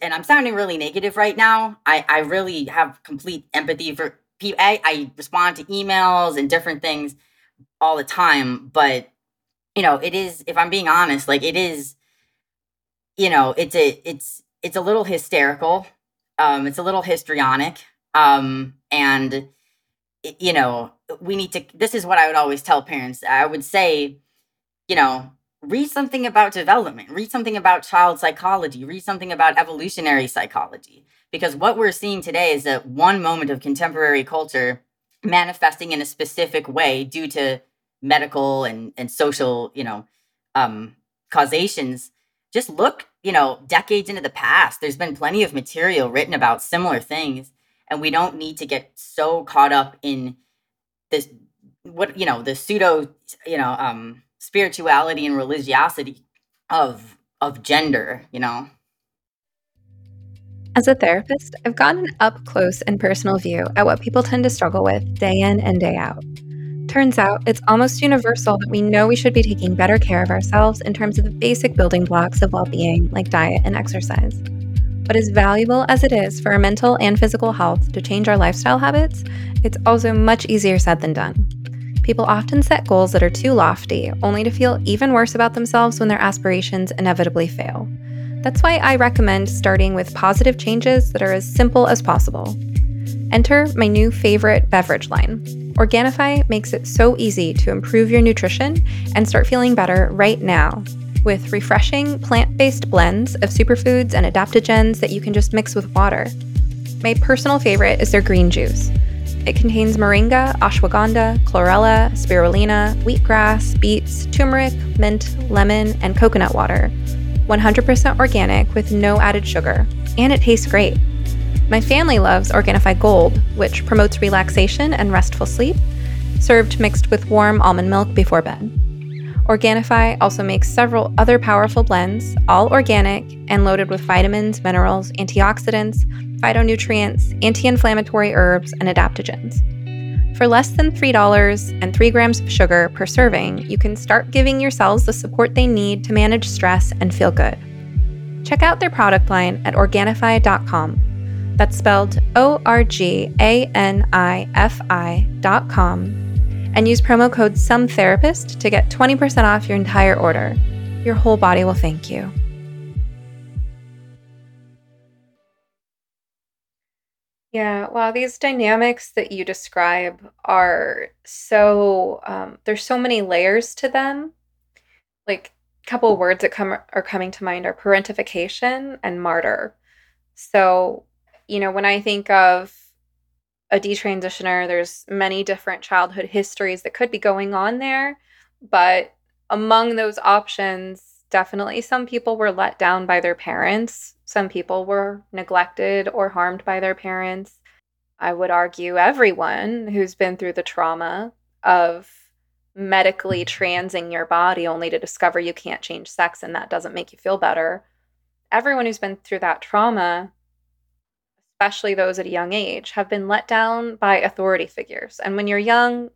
And I'm sounding really negative right now. I really have complete empathy for people. I respond to emails and different things all the time. But, it is, if I'm being honest, like, it is, it's a little hysterical. It's a little histrionic. And, we need to, this is what I would always tell parents. I would say, read something about development, read something about child psychology, read something about evolutionary psychology, because what we're seeing today is that one moment of contemporary culture manifesting in a specific way due to medical and social, causations. Just look, decades into the past, there's been plenty of material written about similar things, and we don't need to get so caught up in this, the pseudo, spirituality and religiosity of gender, As a therapist, I've gotten an up close and personal view at what people tend to struggle with day in and day out. Turns out it's almost universal that we know we should be taking better care of ourselves in terms of the basic building blocks of well-being, like diet and exercise. But as valuable as it is for our mental and physical health to change our lifestyle habits, it's also much easier said than done. People often set goals that are too lofty, only to feel even worse about themselves when their aspirations inevitably fail. That's why I recommend starting with positive changes that are as simple as possible. Enter my new favorite beverage line. Organifi makes it so easy to improve your nutrition and start feeling better right now with refreshing plant-based blends of superfoods and adaptogens that you can just mix with water. My personal favorite is their green juice. It contains moringa, ashwagandha, chlorella, spirulina, wheatgrass, beets, turmeric, mint, lemon, and coconut water. 100% organic with no added sugar, and it tastes great. My family loves Organifi Gold, which promotes relaxation and restful sleep, served mixed with warm almond milk before bed. Organifi also makes several other powerful blends, all organic and loaded with vitamins, minerals, antioxidants, phytonutrients, anti-inflammatory herbs, and adaptogens. For less than $3 and 3 grams of sugar per serving, you can start giving yourselves the support they need to manage stress and feel good. Check out their product line at Organifi.com. That's spelled ORGANIFI.com, and use promo code SomeTherapist to get 20% off your entire order. Your whole body will thank you. Yeah, wow, these dynamics that you describe are so, there's so many layers to them. Like, a couple words that are coming to mind are parentification and martyr. So, you know, when I think of a detransitioner, there's many different childhood histories that could be going on there. But among those options, definitely some people were let down by their parents. Some people were neglected or harmed by their parents. I would argue everyone who's been through the trauma of medically transing your body only to discover you can't change sex and that doesn't make you feel better. Everyone who's been through that trauma, especially those at a young age, have been let down by authority figures. And when you're young,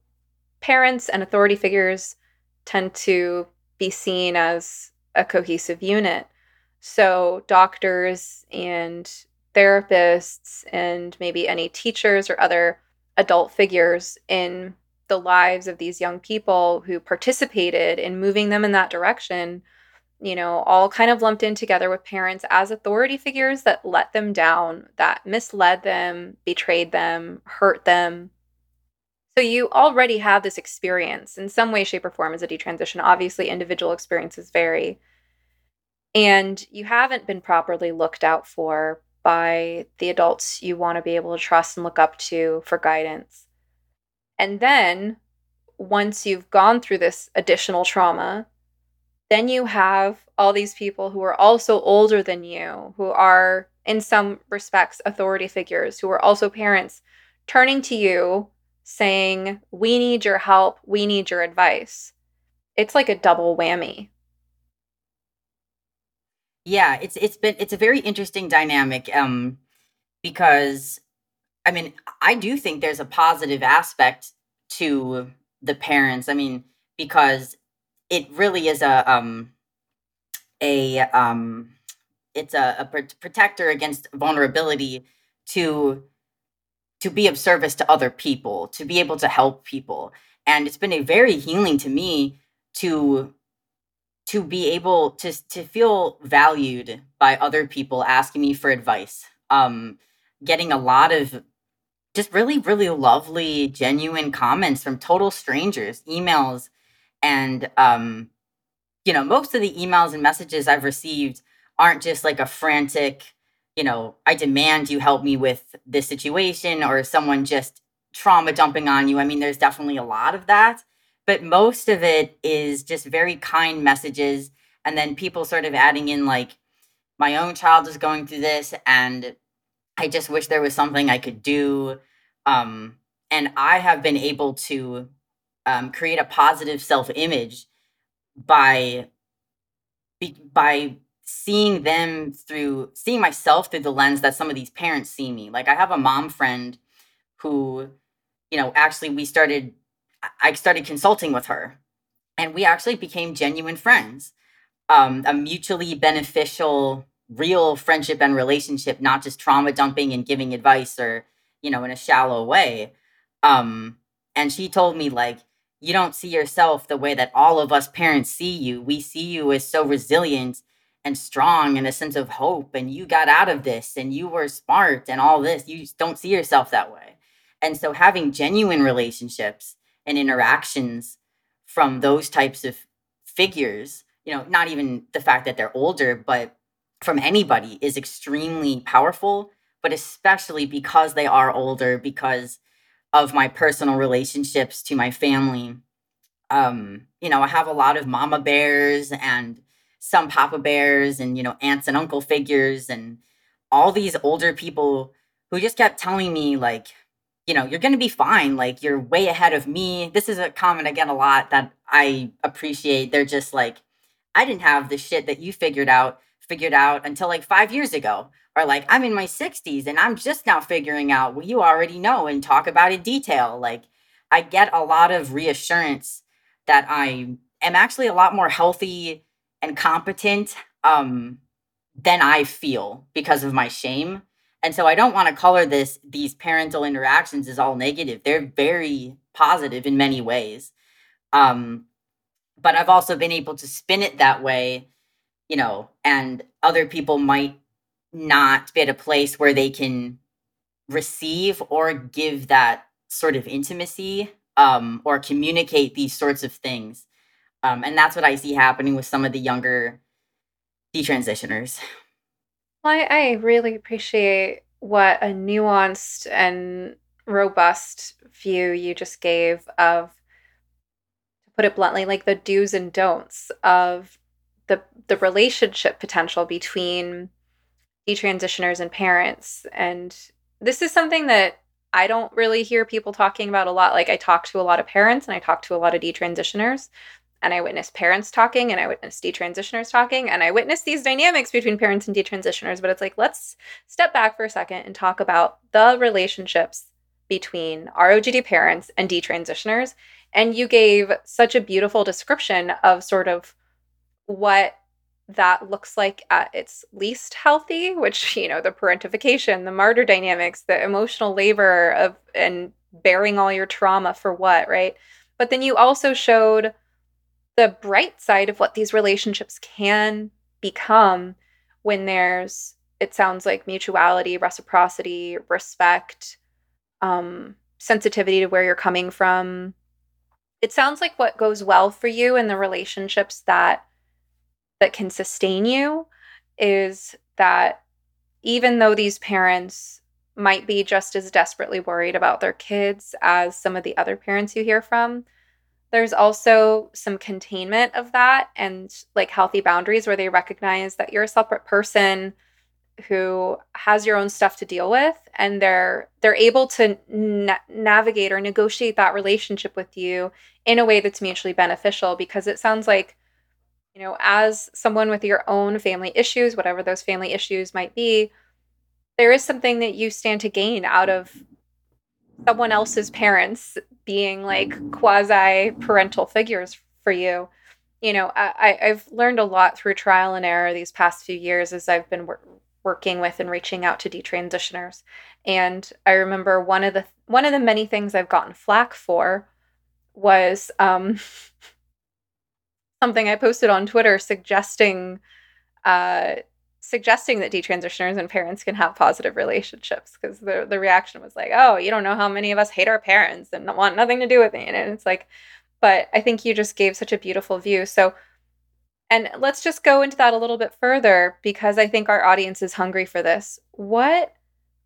parents and authority figures tend to be seen as a cohesive unit. So doctors and therapists and maybe any teachers or other adult figures in the lives of these young people who participated in moving them in that direction, you know, all kind of lumped in together with parents as authority figures that let them down, that misled them, betrayed them, hurt them. So you already have this experience in some way, shape, or form as a detransition. Obviously, individual experiences vary. And you haven't been properly looked out for by the adults you want to be able to trust and look up to for guidance. And then once you've gone through this additional trauma, then you have all these people who are also older than you, who are in some respects authority figures, who are also parents, turning to you saying, "We need your help. We need your advice." It's like a double whammy. Yeah, it's a very interesting dynamic because, I mean, I do think there's a positive aspect to the parents. I mean, because it really is a protector against vulnerability to be of service to other people, to be able to help people. And it's been a very healing to me to be able to feel valued by other people asking me for advice, getting a lot of just really, really lovely, genuine comments from total strangers, emails. And, you know, most of the emails and messages I've received aren't just like a frantic, you know, I demand you help me with this situation or someone just trauma dumping on you. I mean, there's definitely a lot of that. But most of it is just very kind messages. And then people sort of adding in like, my own child is going through this and I just wish there was something I could do. And I have been able to create a positive self-image by seeing them through, seeing myself through the lens that some of these parents see me. Like I have a mom friend who, you know, actually I started consulting with her and we actually became genuine friends, a mutually beneficial, real friendship and relationship, not just trauma dumping and giving advice or, you know, in a shallow way. And she told me like, you don't see yourself the way that all of us parents see you. We see you as so resilient and strong and a sense of hope, and you got out of this and you were smart and all this. You just don't see yourself that way. And so having genuine relationships and interactions from those types of figures, you know, not even the fact that they're older, but from anybody is extremely powerful, but especially because they are older, because of my personal relationships to my family. You know, I have a lot of mama bears and some papa bears and, you know, aunts and uncle figures and all these older people who just kept telling me, like, you know, you're going to be fine. Like, you're way ahead of me. This is a comment I get a lot that I appreciate. They're just like, I didn't have the shit that you figured out until like 5 years ago. Or like, I'm in my 60s and I'm just now figuring out what you already know and talk about in detail. Like, I get a lot of reassurance that I am actually a lot more healthy and competent than I feel because of my shame. And so I don't want to color these parental interactions as all negative. They're very positive in many ways. But I've also been able to spin it that way, you know, and other people might not be at a place where they can receive or give that sort of intimacy or communicate these sorts of things. And that's what I see happening with some of the younger detransitioners. Well, I really appreciate what a nuanced and robust view you just gave of, to put it bluntly, like the do's and don'ts of the relationship potential between detransitioners and parents. And this is something that I don't really hear people talking about a lot. Like, I talk to a lot of parents and I talk to a lot of detransitioners, and I witness parents talking and I witness detransitioners talking, and I witness these dynamics between parents and detransitioners. But it's like, let's step back for a second and talk about the relationships between ROGD parents and detransitioners. And you gave such a beautiful description of sort of what that looks like at its least healthy, which, you know, the parentification, the martyr dynamics, the emotional labor of and bearing all your trauma for what, right? But then you also showed the bright side of what these relationships can become when there's, it sounds like, mutuality, reciprocity, respect, sensitivity to where you're coming from. It sounds like what goes well for you in the relationships that can sustain you is that even though these parents might be just as desperately worried about their kids as some of the other parents you hear from, there's also some containment of that and like healthy boundaries where they recognize that you're a separate person who has your own stuff to deal with, and they're able to navigate or negotiate that relationship with you in a way that's mutually beneficial. Because it sounds like, you know, as someone with your own family issues, whatever those family issues might be, there is something that you stand to gain out of someone else's parents being like quasi-parental figures for you. You know, I've learned a lot through trial and error these past few years as I've been working with and reaching out to detransitioners. And I remember one of the many things I've gotten flack for was something I posted on Twitter suggesting that detransitioners and parents can have positive relationships, because the reaction was like, oh, you don't know how many of us hate our parents and want nothing to do with it. And it's like, but I think you just gave such a beautiful view. So, and let's just go into that a little bit further, because I think our audience is hungry for this. What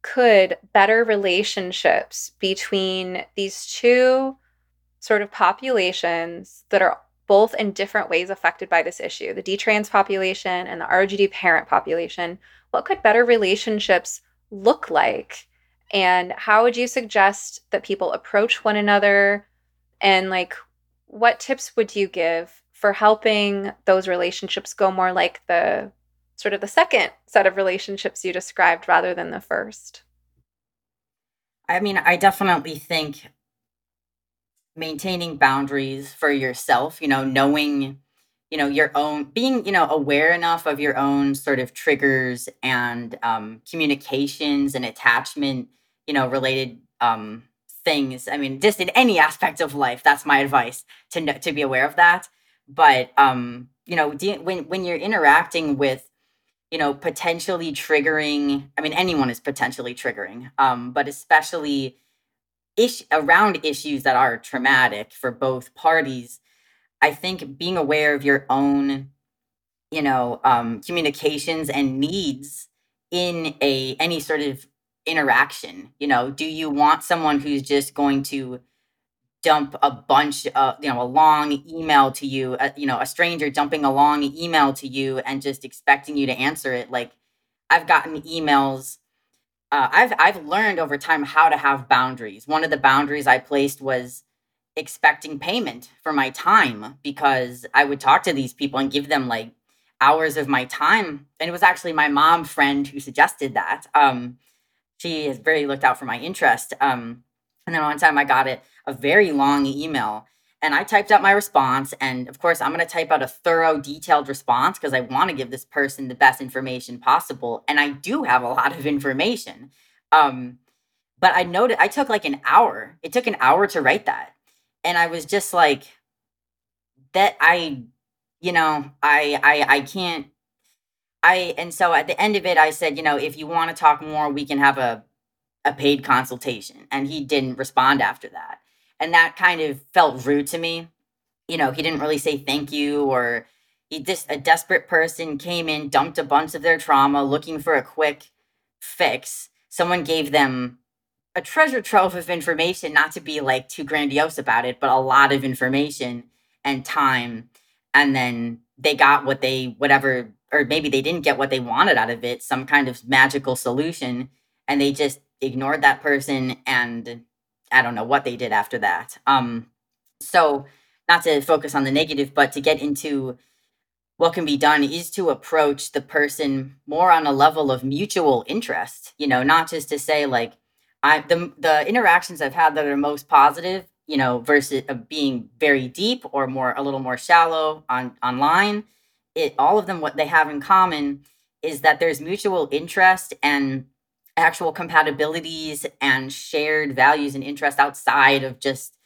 could better relationships between these two sort of populations that are both in different ways affected by this issue, the detrans population and the ROGD parent population, what could better relationships look like? And how would you suggest that people approach one another? And like, what tips would you give for helping those relationships go more like the sort of the second set of relationships you described rather than the first? I mean, I definitely think maintaining boundaries for yourself, you know, knowing, you know, your own, being, you know, aware enough of your own sort of triggers and communications and attachment, you know, related things. I mean, just in any aspect of life, that's my advice, to know, to be aware of that. But, you know, when you're interacting with you know, potentially triggering, I mean, anyone is potentially triggering, but especially around issues that are traumatic for both parties, I think being aware of your own, you know, communications and needs in any sort of interaction. You know, do you want someone who's just going to dump a bunch of, you know, a long email to you, you know, a stranger dumping a long email to you and just expecting you to answer it? Like, I've gotten emails. I've learned over time how to have boundaries. One of the boundaries I placed was expecting payment for my time, because I would talk to these people and give them like hours of my time. And it was actually my mom friend who suggested that. She has very looked out for my interest. And then one time I got a very long email, and I typed out my response. And of course, I'm going to type out a thorough, detailed response because I want to give this person the best information possible. And I do have a lot of information. But I noticed I took like an hour. It took an hour to write that. And I was just like, that I can't. And so at the end of it, I said, you know, if you want to talk more, we can have a paid consultation. And he didn't respond after that. And that kind of felt rude to me. You know, he didn't really say thank you, or he just, a desperate person came in, dumped a bunch of their trauma, looking for a quick fix. Someone gave them a treasure trove of information, not to be like too grandiose about it, but a lot of information and time. And then they got whatever, or maybe they didn't get what they wanted out of it, some kind of magical solution. And they just ignored that person, and I don't know what they did after that. So not to focus on the negative, but to get into what can be done is to approach the person more on a level of mutual interest, you know, not just to say like, the interactions I've had that are most positive, you know, versus being very deep or a little more shallow online, all of them, what they have in common is that there's mutual interest and actual compatibilities and shared values and interests outside of just,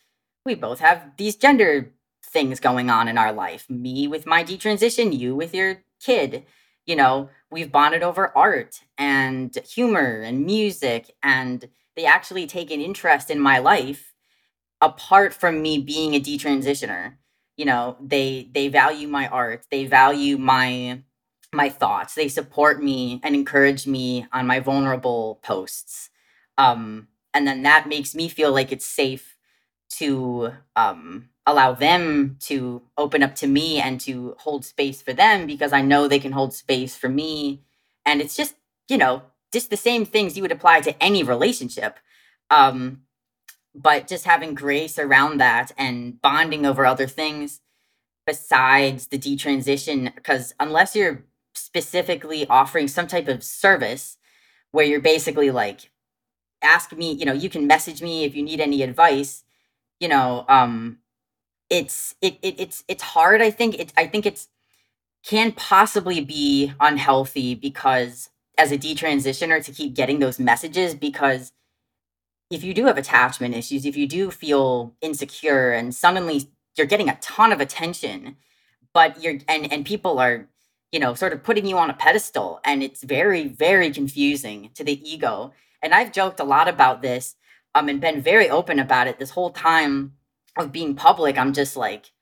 we both have these gender things going on in our life. Me with my detransition, you with your kid. You know, we've bonded over art and humor and music, and they actually take an interest in my life apart from me being a detransitioner. You know, they value my art. They value my thoughts. They support me and encourage me on my vulnerable posts. And then that makes me feel like it's safe to allow them to open up to me and to hold space for them, because I know they can hold space for me. And it's just, you know, just the same things you would apply to any relationship. But just having grace around that and bonding over other things besides the detransition, because unless you're specifically offering some type of service where you're basically like, ask me, you know, you can message me if you need any advice, you know, it's hard. I think it can possibly be unhealthy, because as a detransitioner, to keep getting those messages, because if you do have attachment issues, if you do feel insecure and suddenly you're getting a ton of attention, but and people are, you know, sort of putting you on a pedestal, and it's very, very confusing to the ego. And I've joked a lot about this, and been very open about it this whole time of being public. I'm just like,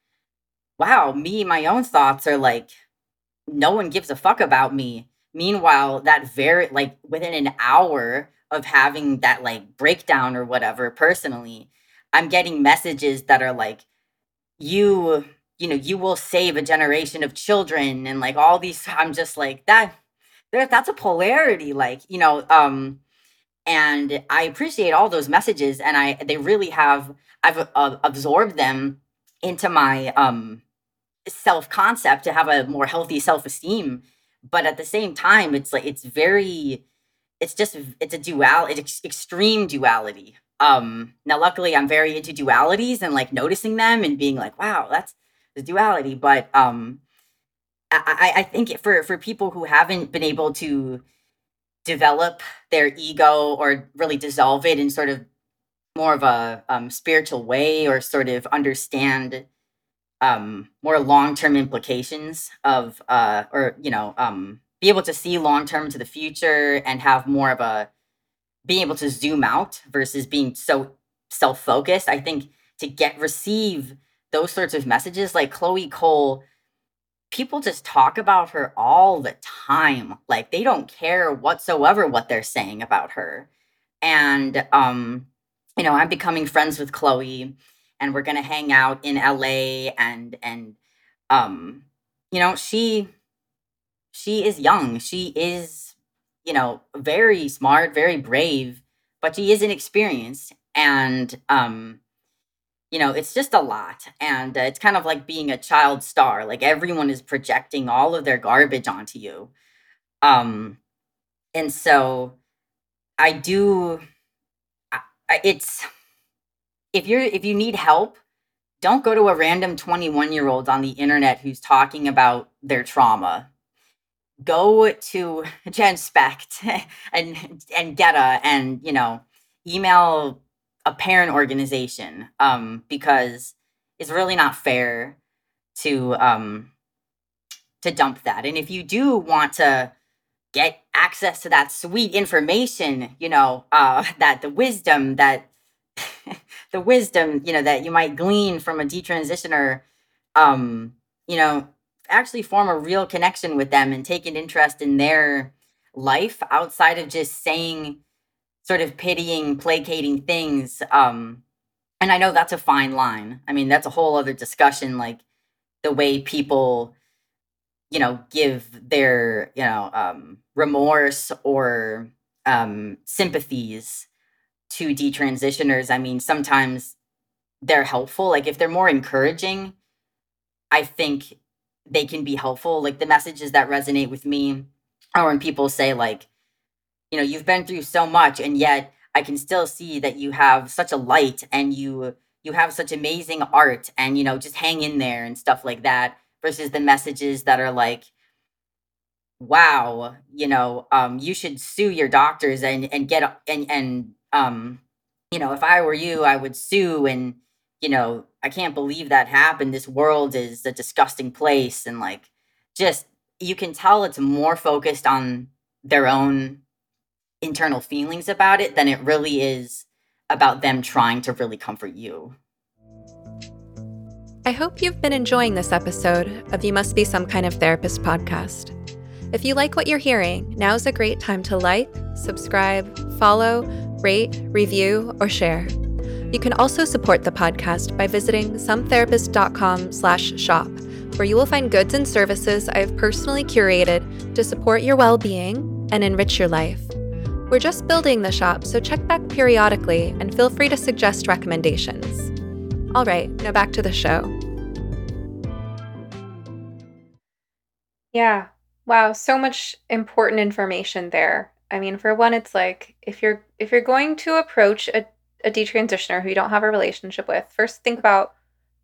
wow, my own thoughts are like, no one gives a fuck about me. Meanwhile, that very, like within an hour of having that like breakdown or whatever, personally, I'm getting messages that are like, you know, you will save a generation of children, and like all these, I'm just like that. That's a polarity, like, you know, and I appreciate all those messages, and they really have, I've absorbed them into my self-concept to have a more healthy self-esteem. But at the same time, it's like, it's a duality, extreme duality. Now, luckily, I'm very into dualities and like noticing them and being like, wow, that's the duality. But I think for people who haven't been able to develop their ego or really dissolve it in sort of more of a spiritual way, or sort of understand more long-term implications of, or, you know, be able to see long-term to the future and have more of a being able to zoom out versus being so self-focused. I think to receive those sorts of messages, like Chloe Cole, people just talk about her all the time. Like they don't care whatsoever what they're saying about her. And, you know, I'm becoming friends with Chloe and we're going to hang out in LA and you know, she is young. She is, you know, very smart, very brave, but she is inexperienced. And, you know, it's just a lot. And it's kind of like being a child star. Like everyone is projecting all of their garbage onto you. And so I do, it's, if you need help, don't go to a random 21-year-old on the internet who's talking about their trauma. Go to Genspect and Getta and, you know, email a parent organization because it's really not fair to dump that. And if you do want to get access to that sweet information, you know, the wisdom, you know, that you might glean from a detransitioner, you know, actually form a real connection with them and take an interest in their life outside of just saying sort of pitying, placating things. And I know that's a fine line. I mean, that's a whole other discussion, like the way people, you know, give their, you know, remorse or sympathies to detransitioners. I mean, sometimes they're helpful. Like if they're more encouraging, I think they can be helpful. Like the messages that resonate with me are when people say like, you know, you've been through so much and yet I can still see that you have such a light and you have such amazing art and, you know, just hang in there and stuff like that versus the messages that are like, wow, you know, you should sue your doctors and get, and you know, if I were you, I would sue and, you know, I can't believe that happened. This world is a disgusting place. And like, just, you can tell it's more focused on their own internal feelings about it than it really is about them trying to really comfort you. I hope you've been enjoying this episode of You Must Be Some Kind of Therapist podcast. If you like what you're hearing, now's a great time to like, subscribe, follow, rate, review, or share. You can also support the podcast by visiting SomeTherapist.com/shop, where you will find goods and services I have personally curated to support your well-being and enrich your life. We're just building the shop, so check back periodically and feel free to suggest recommendations. All right, now back to the show. Yeah, wow, so much important information there. I mean, for one, it's like if you're going to approach a detransitioner who you don't have a relationship with, first think about,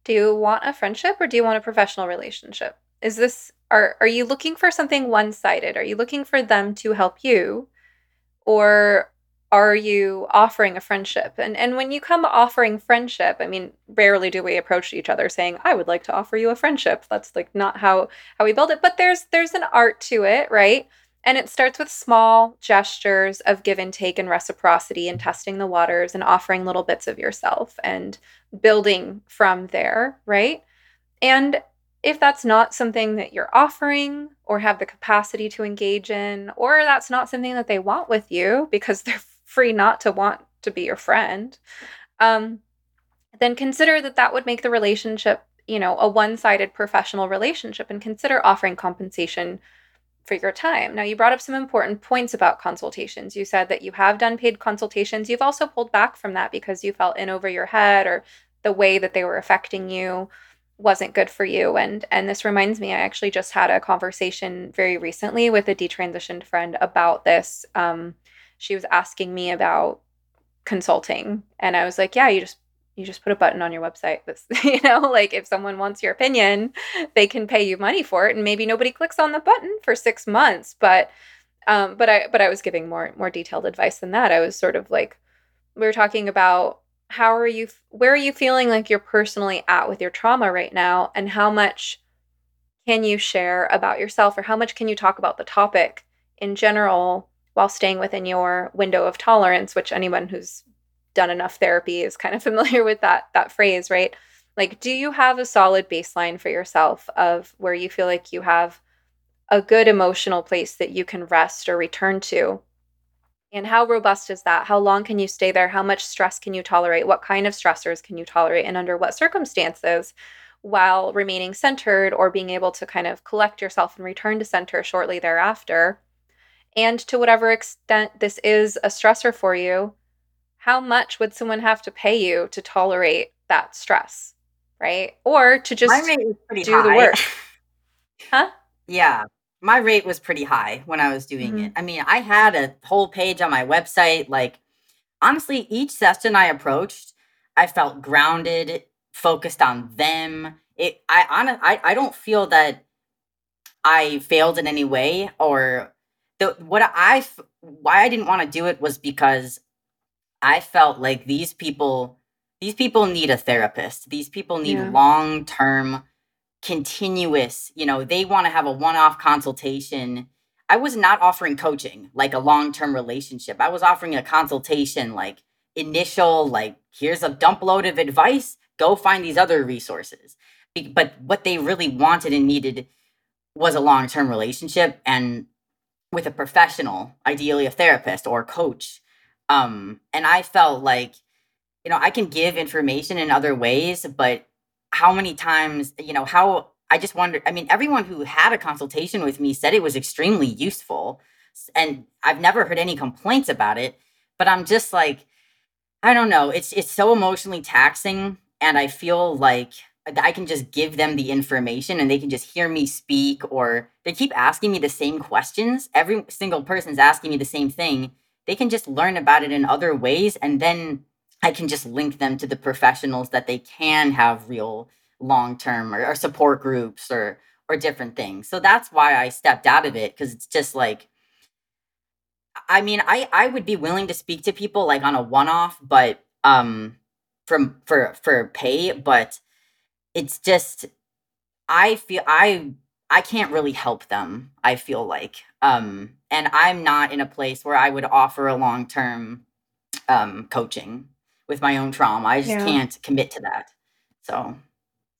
do you want a friendship or do you want a professional relationship? Is this, are you looking for something one-sided? Are you looking for them to help you? Or are you offering a friendship? And when you come offering friendship, I mean, rarely do we approach each other saying, I would like to offer you a friendship. That's like not how we build it, but there's an art to it, right? And it starts with small gestures of give and take and reciprocity and testing the waters and offering little bits of yourself and building from there, right? And if that's not something that you're offering or have the capacity to engage in, or that's not something that they want with you because they're free not to want to be your friend, then consider that would make the relationship, you know, a one-sided professional relationship, and consider offering compensation for your time. Now, you brought up some important points about consultations. You said that you have done paid consultations. You've also pulled back from that because you felt in over your head or the way that they were affecting you wasn't good for you. And this reminds me, I actually just had a conversation very recently with a detransitioned friend about this. She was asking me about consulting, and I was like, yeah, you just put a button on your website that's, you know, like if someone wants your opinion, they can pay you money for it. And maybe nobody clicks on the button for 6 months. But I was giving more detailed advice than that. I was sort of like, we were talking about where are you feeling like you're personally at with your trauma right now? And how much can you share about yourself, or how much can you talk about the topic in general while staying within your window of tolerance, which anyone who's done enough therapy is kind of familiar with that phrase, right? Like, do you have a solid baseline for yourself of where you feel like you have a good emotional place that you can rest or return to? And how robust is that? How long can you stay there? How much stress can you tolerate? What kind of stressors can you tolerate, and under what circumstances, while remaining centered or being able to kind of collect yourself and return to center shortly thereafter? And to whatever extent this is a stressor for you, how much would someone have to pay you to tolerate that stress, right? Or to just do the work. Huh? Yeah. My rate was pretty high when I was doing it. I mean, I had a whole page on my website. Like, honestly, each session I approached, I felt grounded, focused on them. I don't feel that I failed in any way, or why I didn't want to do it was because I felt like these people need a therapist. These people need long-term continuous, they want to have a one-off consultation. I was not offering coaching, like a long-term relationship. I was offering a consultation, like initial, like, here's a dump load of advice, go find these other resources. But what they really wanted and needed was a long-term relationship, and with a professional, ideally a therapist or coach. And I felt like, I can give information in other ways, but how many times, I just wonder, I mean, everyone who had a consultation with me said it was extremely useful, and I've never heard any complaints about it, but I'm just like, I don't know. It's so emotionally taxing, and I feel like I can just give them the information and they can just hear me speak, or they keep asking me the same questions. Every single person's asking me the same thing. They can just learn about it in other ways, and then I can just link them to the professionals that they can have real long-term or support groups or different things. So that's why I stepped out of it, because it's just like, I mean, I would be willing to speak to people like on a one-off, but for pay, but it's just, I feel I can't really help them, I feel like. And I'm not in a place where I would offer a long-term coaching with my own trauma. I just can't commit to that. So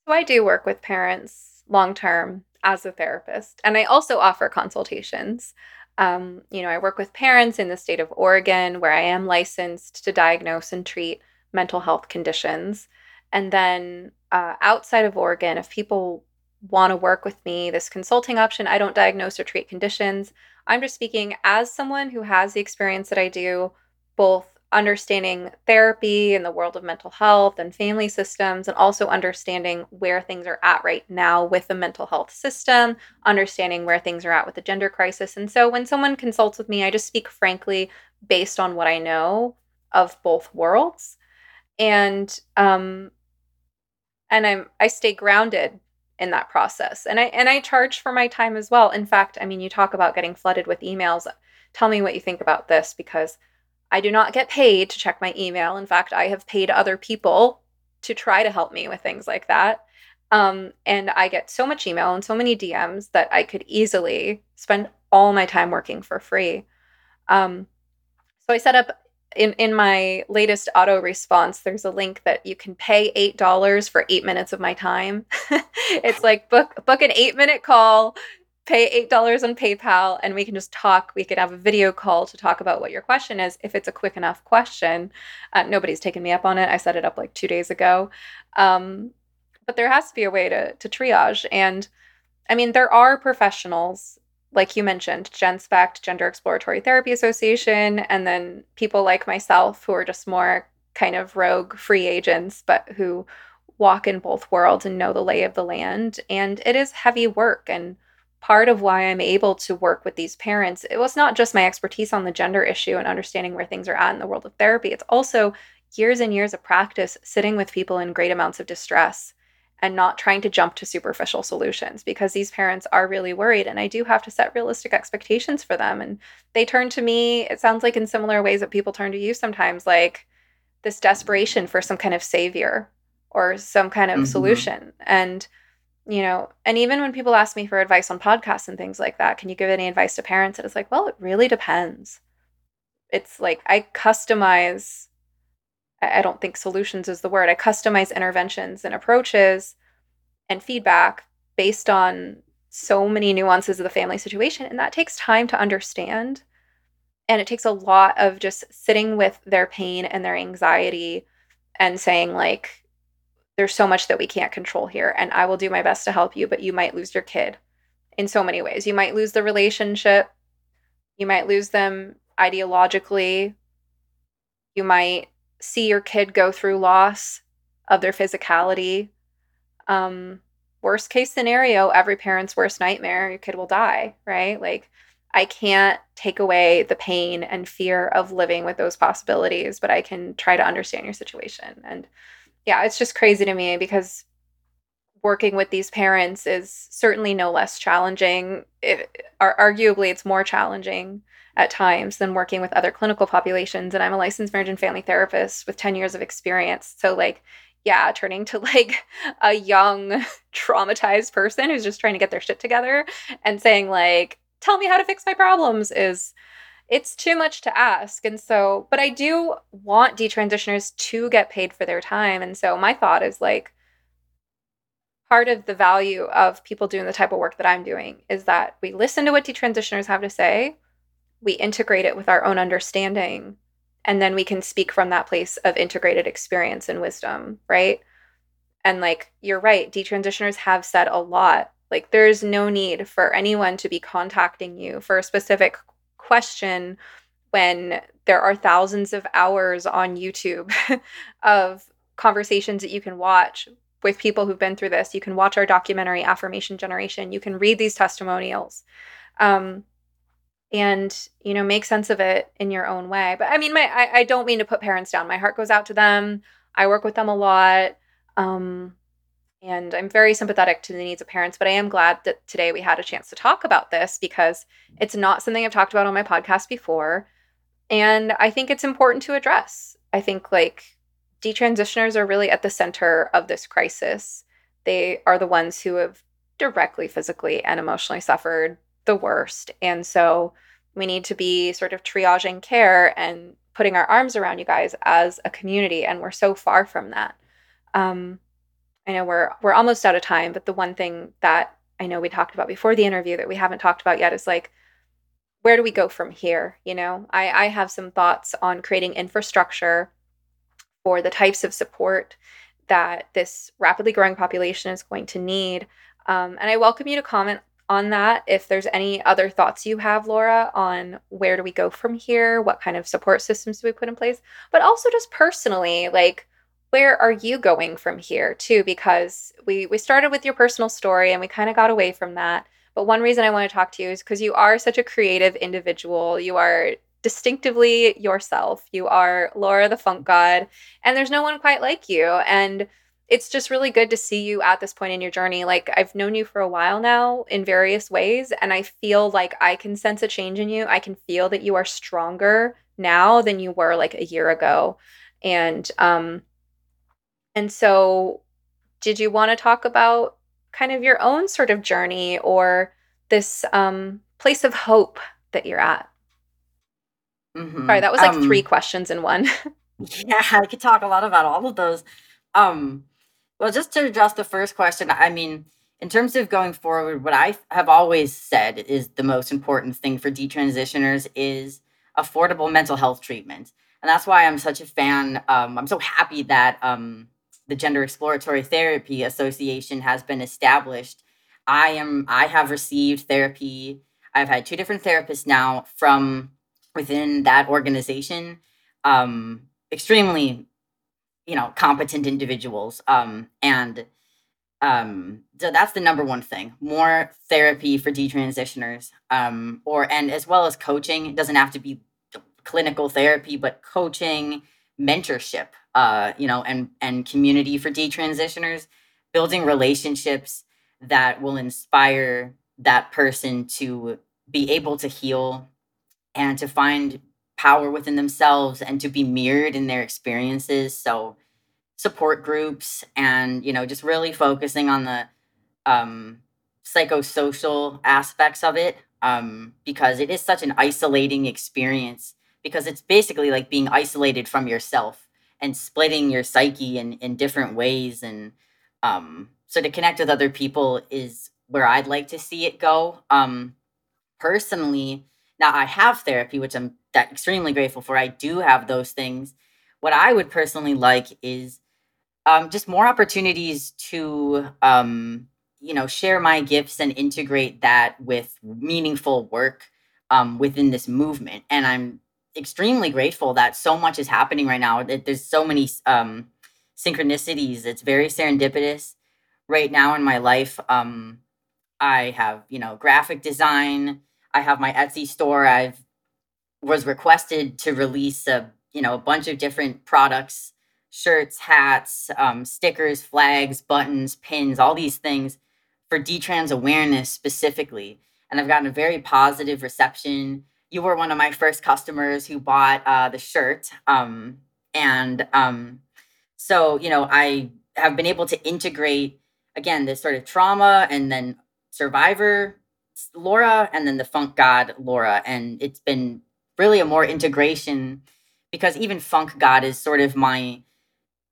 I do work with parents long-term as a therapist, and I also offer consultations. I work with parents in the state of Oregon, where I am licensed to diagnose and treat mental health conditions. And then outside of Oregon, if people want to work with me, this consulting option, I don't diagnose or treat conditions. I'm just speaking as someone who has the experience that I do, both understanding therapy and the world of mental health and family systems, and also understanding where things are at right now with the mental health system, understanding where things are at with the gender crisis. And so when someone consults with me, I just speak frankly based on what I know of both worlds. And I stay grounded in that process. And I charge for my time as well. In fact, I mean, you talk about getting flooded with emails. Tell me what you think about this, because I do not get paid to check my email. In fact, I have paid other people to try to help me with things like that. And I get so much email and so many DMs that I could easily spend all my time working for free. So I set up in my latest auto response, there's a link that you can pay $8 for 8 minutes of my time. It's like book an 8-minute call, pay $8 on PayPal, and we can just talk. We could have a video call to talk about what your question is, if it's a quick enough question. Nobody's taken me up on it. I set it up like 2 days ago. But there has to be a way to triage. And I mean, there are professionals, like you mentioned, Genspect, Gender Exploratory Therapy Association, and then people like myself who are just more kind of rogue free agents, but who walk in both worlds and know the lay of the land. And it is heavy work, and part of why I'm able to work with these parents, it was not just my expertise on the gender issue and understanding where things are at in the world of therapy. It's also years and years of practice sitting with people in great amounts of distress and not trying to jump to superficial solutions, because these parents are really worried, and I do have to set realistic expectations for them. And they turn to me, it sounds like, in similar ways that people turn to you sometimes, like this desperation for some kind of savior or some kind of solution. And you know, and even when people ask me for advice on podcasts and things like that, can you give any advice to parents? And it's like, well, it really depends. It's like I customize, I don't think solutions is the word. I customize interventions and approaches and feedback based on so many nuances of the family situation. And that takes time to understand. And it takes a lot of just sitting with their pain and their anxiety and saying, like, there's so much that we can't control here, and I will do my best to help you, but you might lose your kid in so many ways. You might lose the relationship. You might lose them ideologically. You might see your kid go through loss of their physicality. Worst case scenario, every parent's worst nightmare, your kid will die, right? Like, I can't take away the pain and fear of living with those possibilities, but I can try to understand your situation. And yeah, it's just crazy to me because working with these parents is certainly no less challenging. Arguably, it's more challenging at times than working with other clinical populations. And I'm a licensed marriage and family therapist with 10 years of experience. So, like, yeah, turning to like a young traumatized person who's just trying to get their shit together and saying, like, tell me how to fix my problems is, it's too much to ask. And so, but I do want detransitioners to get paid for their time. And so my thought is, like, part of the value of people doing the type of work that I'm doing is that we listen to what detransitioners have to say, we integrate it with our own understanding, and then we can speak from that place of integrated experience and wisdom, right? And, like, you're right, detransitioners have said a lot. Like, there's no need for anyone to be contacting you for a specific question when there are thousands of hours on YouTube of conversations that you can watch with people who've been through this. You can watch our documentary Affirmation Generation. You can read these testimonials, and, you know, make sense of it in your own way. But I mean, I don't mean to put parents down. My heart goes out to them. I work with them a lot, and I'm very sympathetic to the needs of parents, but I am glad that today we had a chance to talk about this because it's not something I've talked about on my podcast before. And I think it's important to address. I think, like, detransitioners are really at the center of this crisis. They are the ones who have directly, physically, and emotionally suffered the worst. And so we need to be sort of triaging care and putting our arms around you guys as a community. And we're so far from that. I know we're almost out of time, but the one thing that I know we talked about before the interview that we haven't talked about yet is, like, where do we go from here? You know, I have some thoughts on creating infrastructure for the types of support that this rapidly growing population is going to need. And I welcome you to comment on that. If there's any other thoughts you have, Laura, on where do we go from here? What kind of support systems do we put in place? But also just personally, like, where are you going from here too? Because we started with your personal story and we kind of got away from that. But one reason I want to talk to you is because you are such a creative individual. You are distinctively yourself. You are Laura the Funk God, and there's no one quite like you. And it's just really good to see you at this point in your journey. Like, I've known you for a while now in various ways, and I feel like I can sense a change in you. I can feel that you are stronger now than you were, like, a year ago. And so did you want to talk about kind of your own sort of journey or this place of hope that you're at? Mm-hmm. Sorry, that was like three questions in one. Yeah, I could talk a lot about all of those. Well, just to address the first question, I mean, in terms of going forward, what I have always said is the most important thing for detransitioners is affordable mental health treatment. And that's why I'm such a fan. I'm so happy that the Gender Exploratory Therapy Association has been established. I have received therapy. I've had two different therapists now from within that organization. Extremely, competent individuals. So that's the number one thing: more therapy for detransitioners, and as well as coaching. It doesn't have to be clinical therapy, but coaching, mentorship, and community for detransitioners, building relationships that will inspire that person to be able to heal and to find power within themselves and to be mirrored in their experiences. So support groups and, just really focusing on the psychosocial aspects of it, because it is such an isolating experience, because it's basically like being isolated from yourself and splitting your psyche in different ways. And so to connect with other people is where I'd like to see it go. Personally, now I have therapy, which I'm extremely grateful for. I do have those things. What I would personally like is just more opportunities to, share my gifts and integrate that with meaningful work within this movement. And I'm extremely grateful that so much is happening right now. There's so many synchronicities. It's very serendipitous right now in my life. I have, graphic design. I have my Etsy store. I was requested to release a bunch of different products, shirts, hats, stickers, flags, buttons, pins, all these things for detrans awareness specifically. And I've gotten a very positive reception. You were one of my first customers who bought the shirt. So I have been able to integrate, again, this sort of trauma and then survivor Laura and then the Funk God Laura. And it's been really a more integration, because even Funk God is sort of my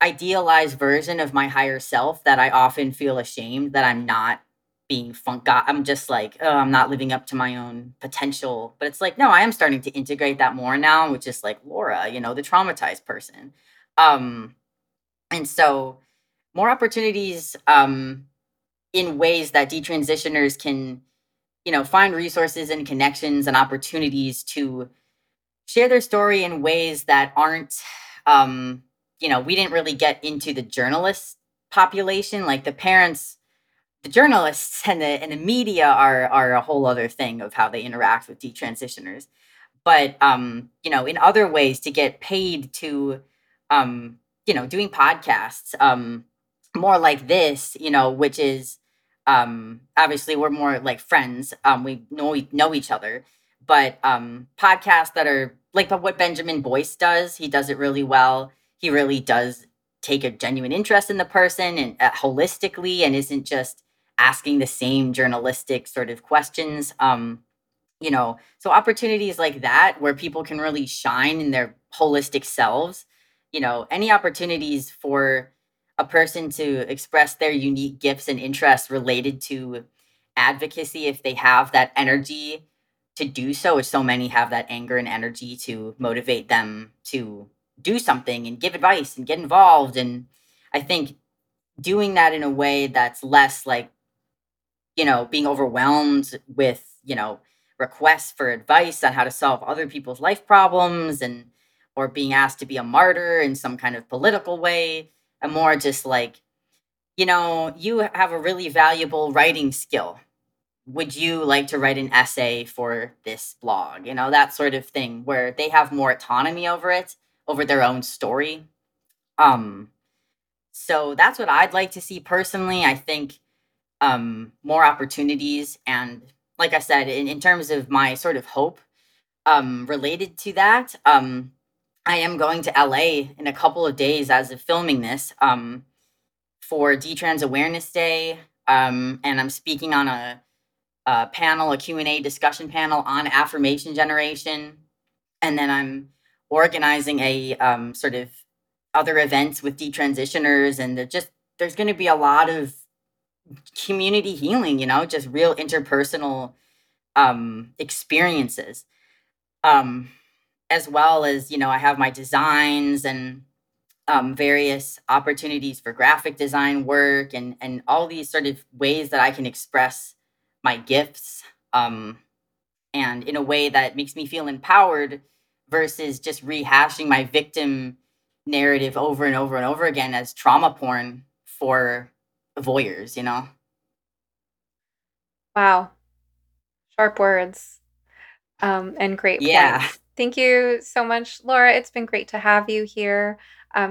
idealized version of my higher self that I often feel ashamed that I'm not being Funk God. I'm just like, oh, I'm not living up to my own potential. But it's like, no, I am starting to integrate that more now, which is like Laura, the traumatized person. And so more opportunities in ways that detransitioners can, find resources and connections and opportunities to share their story in ways that aren't, we didn't really get into the journalist population, like the parents, the journalists and the media are a whole other thing of how they interact with detransitioners. But, in other ways to get paid to, doing podcasts, more like this, which is, obviously we're more like friends. We know each other. But podcasts that are like what Benjamin Boyce does, he does it really well. He really does take a genuine interest in the person and holistically, and isn't just asking the same journalistic sort of questions. So opportunities like that where people can really shine in their holistic selves, any opportunities for a person to express their unique gifts and interests related to advocacy if they have that energy to do so, as so many have that anger and energy to motivate them to do something and give advice and get involved. And I think doing that in a way that's less like, being overwhelmed with, requests for advice on how to solve other people's life problems or being asked to be a martyr in some kind of political way, and more just like, you have a really valuable writing skill. Would you like to write an essay for this blog? That sort of thing, where they have more autonomy over it, over their own story. So that's what I'd like to see personally. I think more opportunities. And like I said, in terms of my sort of hope related to that, I am going to LA in a couple of days as of filming this for Detrans Awareness Day. And I'm speaking on a panel, a Q&A discussion panel on affirmation generation. And then I'm organizing a sort of other events with detransitioners. And there's going to be a lot of community healing, just real interpersonal experiences. As well as, I have my designs and various opportunities for graphic design work and all these sort of ways that I can express my gifts, and in a way that makes me feel empowered versus just rehashing my victim narrative over and over and over again as trauma porn for voyeurs, Wow. Sharp words and great points. Thank you so much, Laura. It's been great to have you here.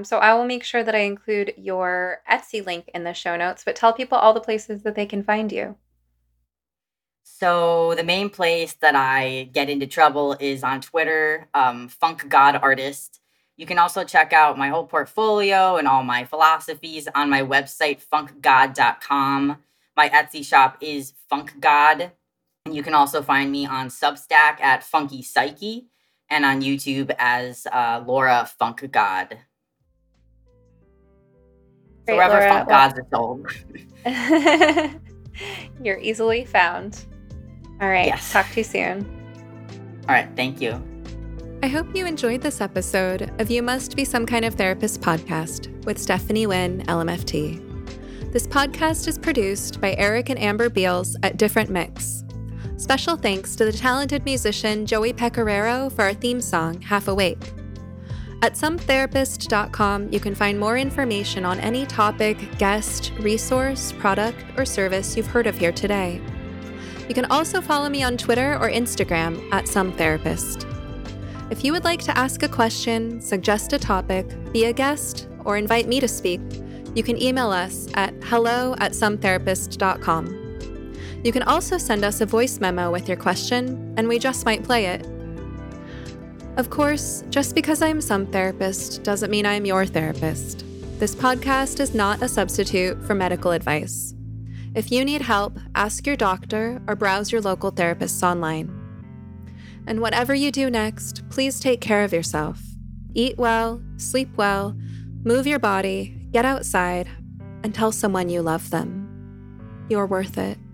So I will make sure that I include your Etsy link in the show notes, but tell people all the places that they can find you. So the main place that I get into trouble is on Twitter, Funk God Artist. You can also check out my whole portfolio and all my philosophies on my website, funkgod.com. My Etsy shop is Funk God. And you can also find me on Substack at Funky Psyche and on YouTube as Laura Funk God. Great, wherever Laura, Funk Gods are sold. You're easily found. All right. Yes. Talk to you soon. All right. Thank you. I hope you enjoyed this episode of You Must Be Some Kind of Therapist podcast with Stephanie Winn, LMFT. This podcast is produced by Eric and Amber Beals at Different Mix. Special thanks to the talented musician Joey Pecoraro for our theme song, Half Awake. At SomeTherapist.com, you can find more information on any topic, guest, resource, product, or service you've heard of here today. You can also follow me on Twitter or Instagram at SomeTherapist. If you would like to ask a question, suggest a topic, be a guest, or invite me to speak, you can email us at hello@sometherapist.com. You can also send us a voice memo with your question, and we just might play it. Of course, just because I'm some therapist doesn't mean I'm your therapist. This podcast is not a substitute for medical advice. If you need help, ask your doctor or browse your local therapists online. And whatever you do next, please take care of yourself. Eat well, sleep well, move your body, get outside, and tell someone you love them. You're worth it.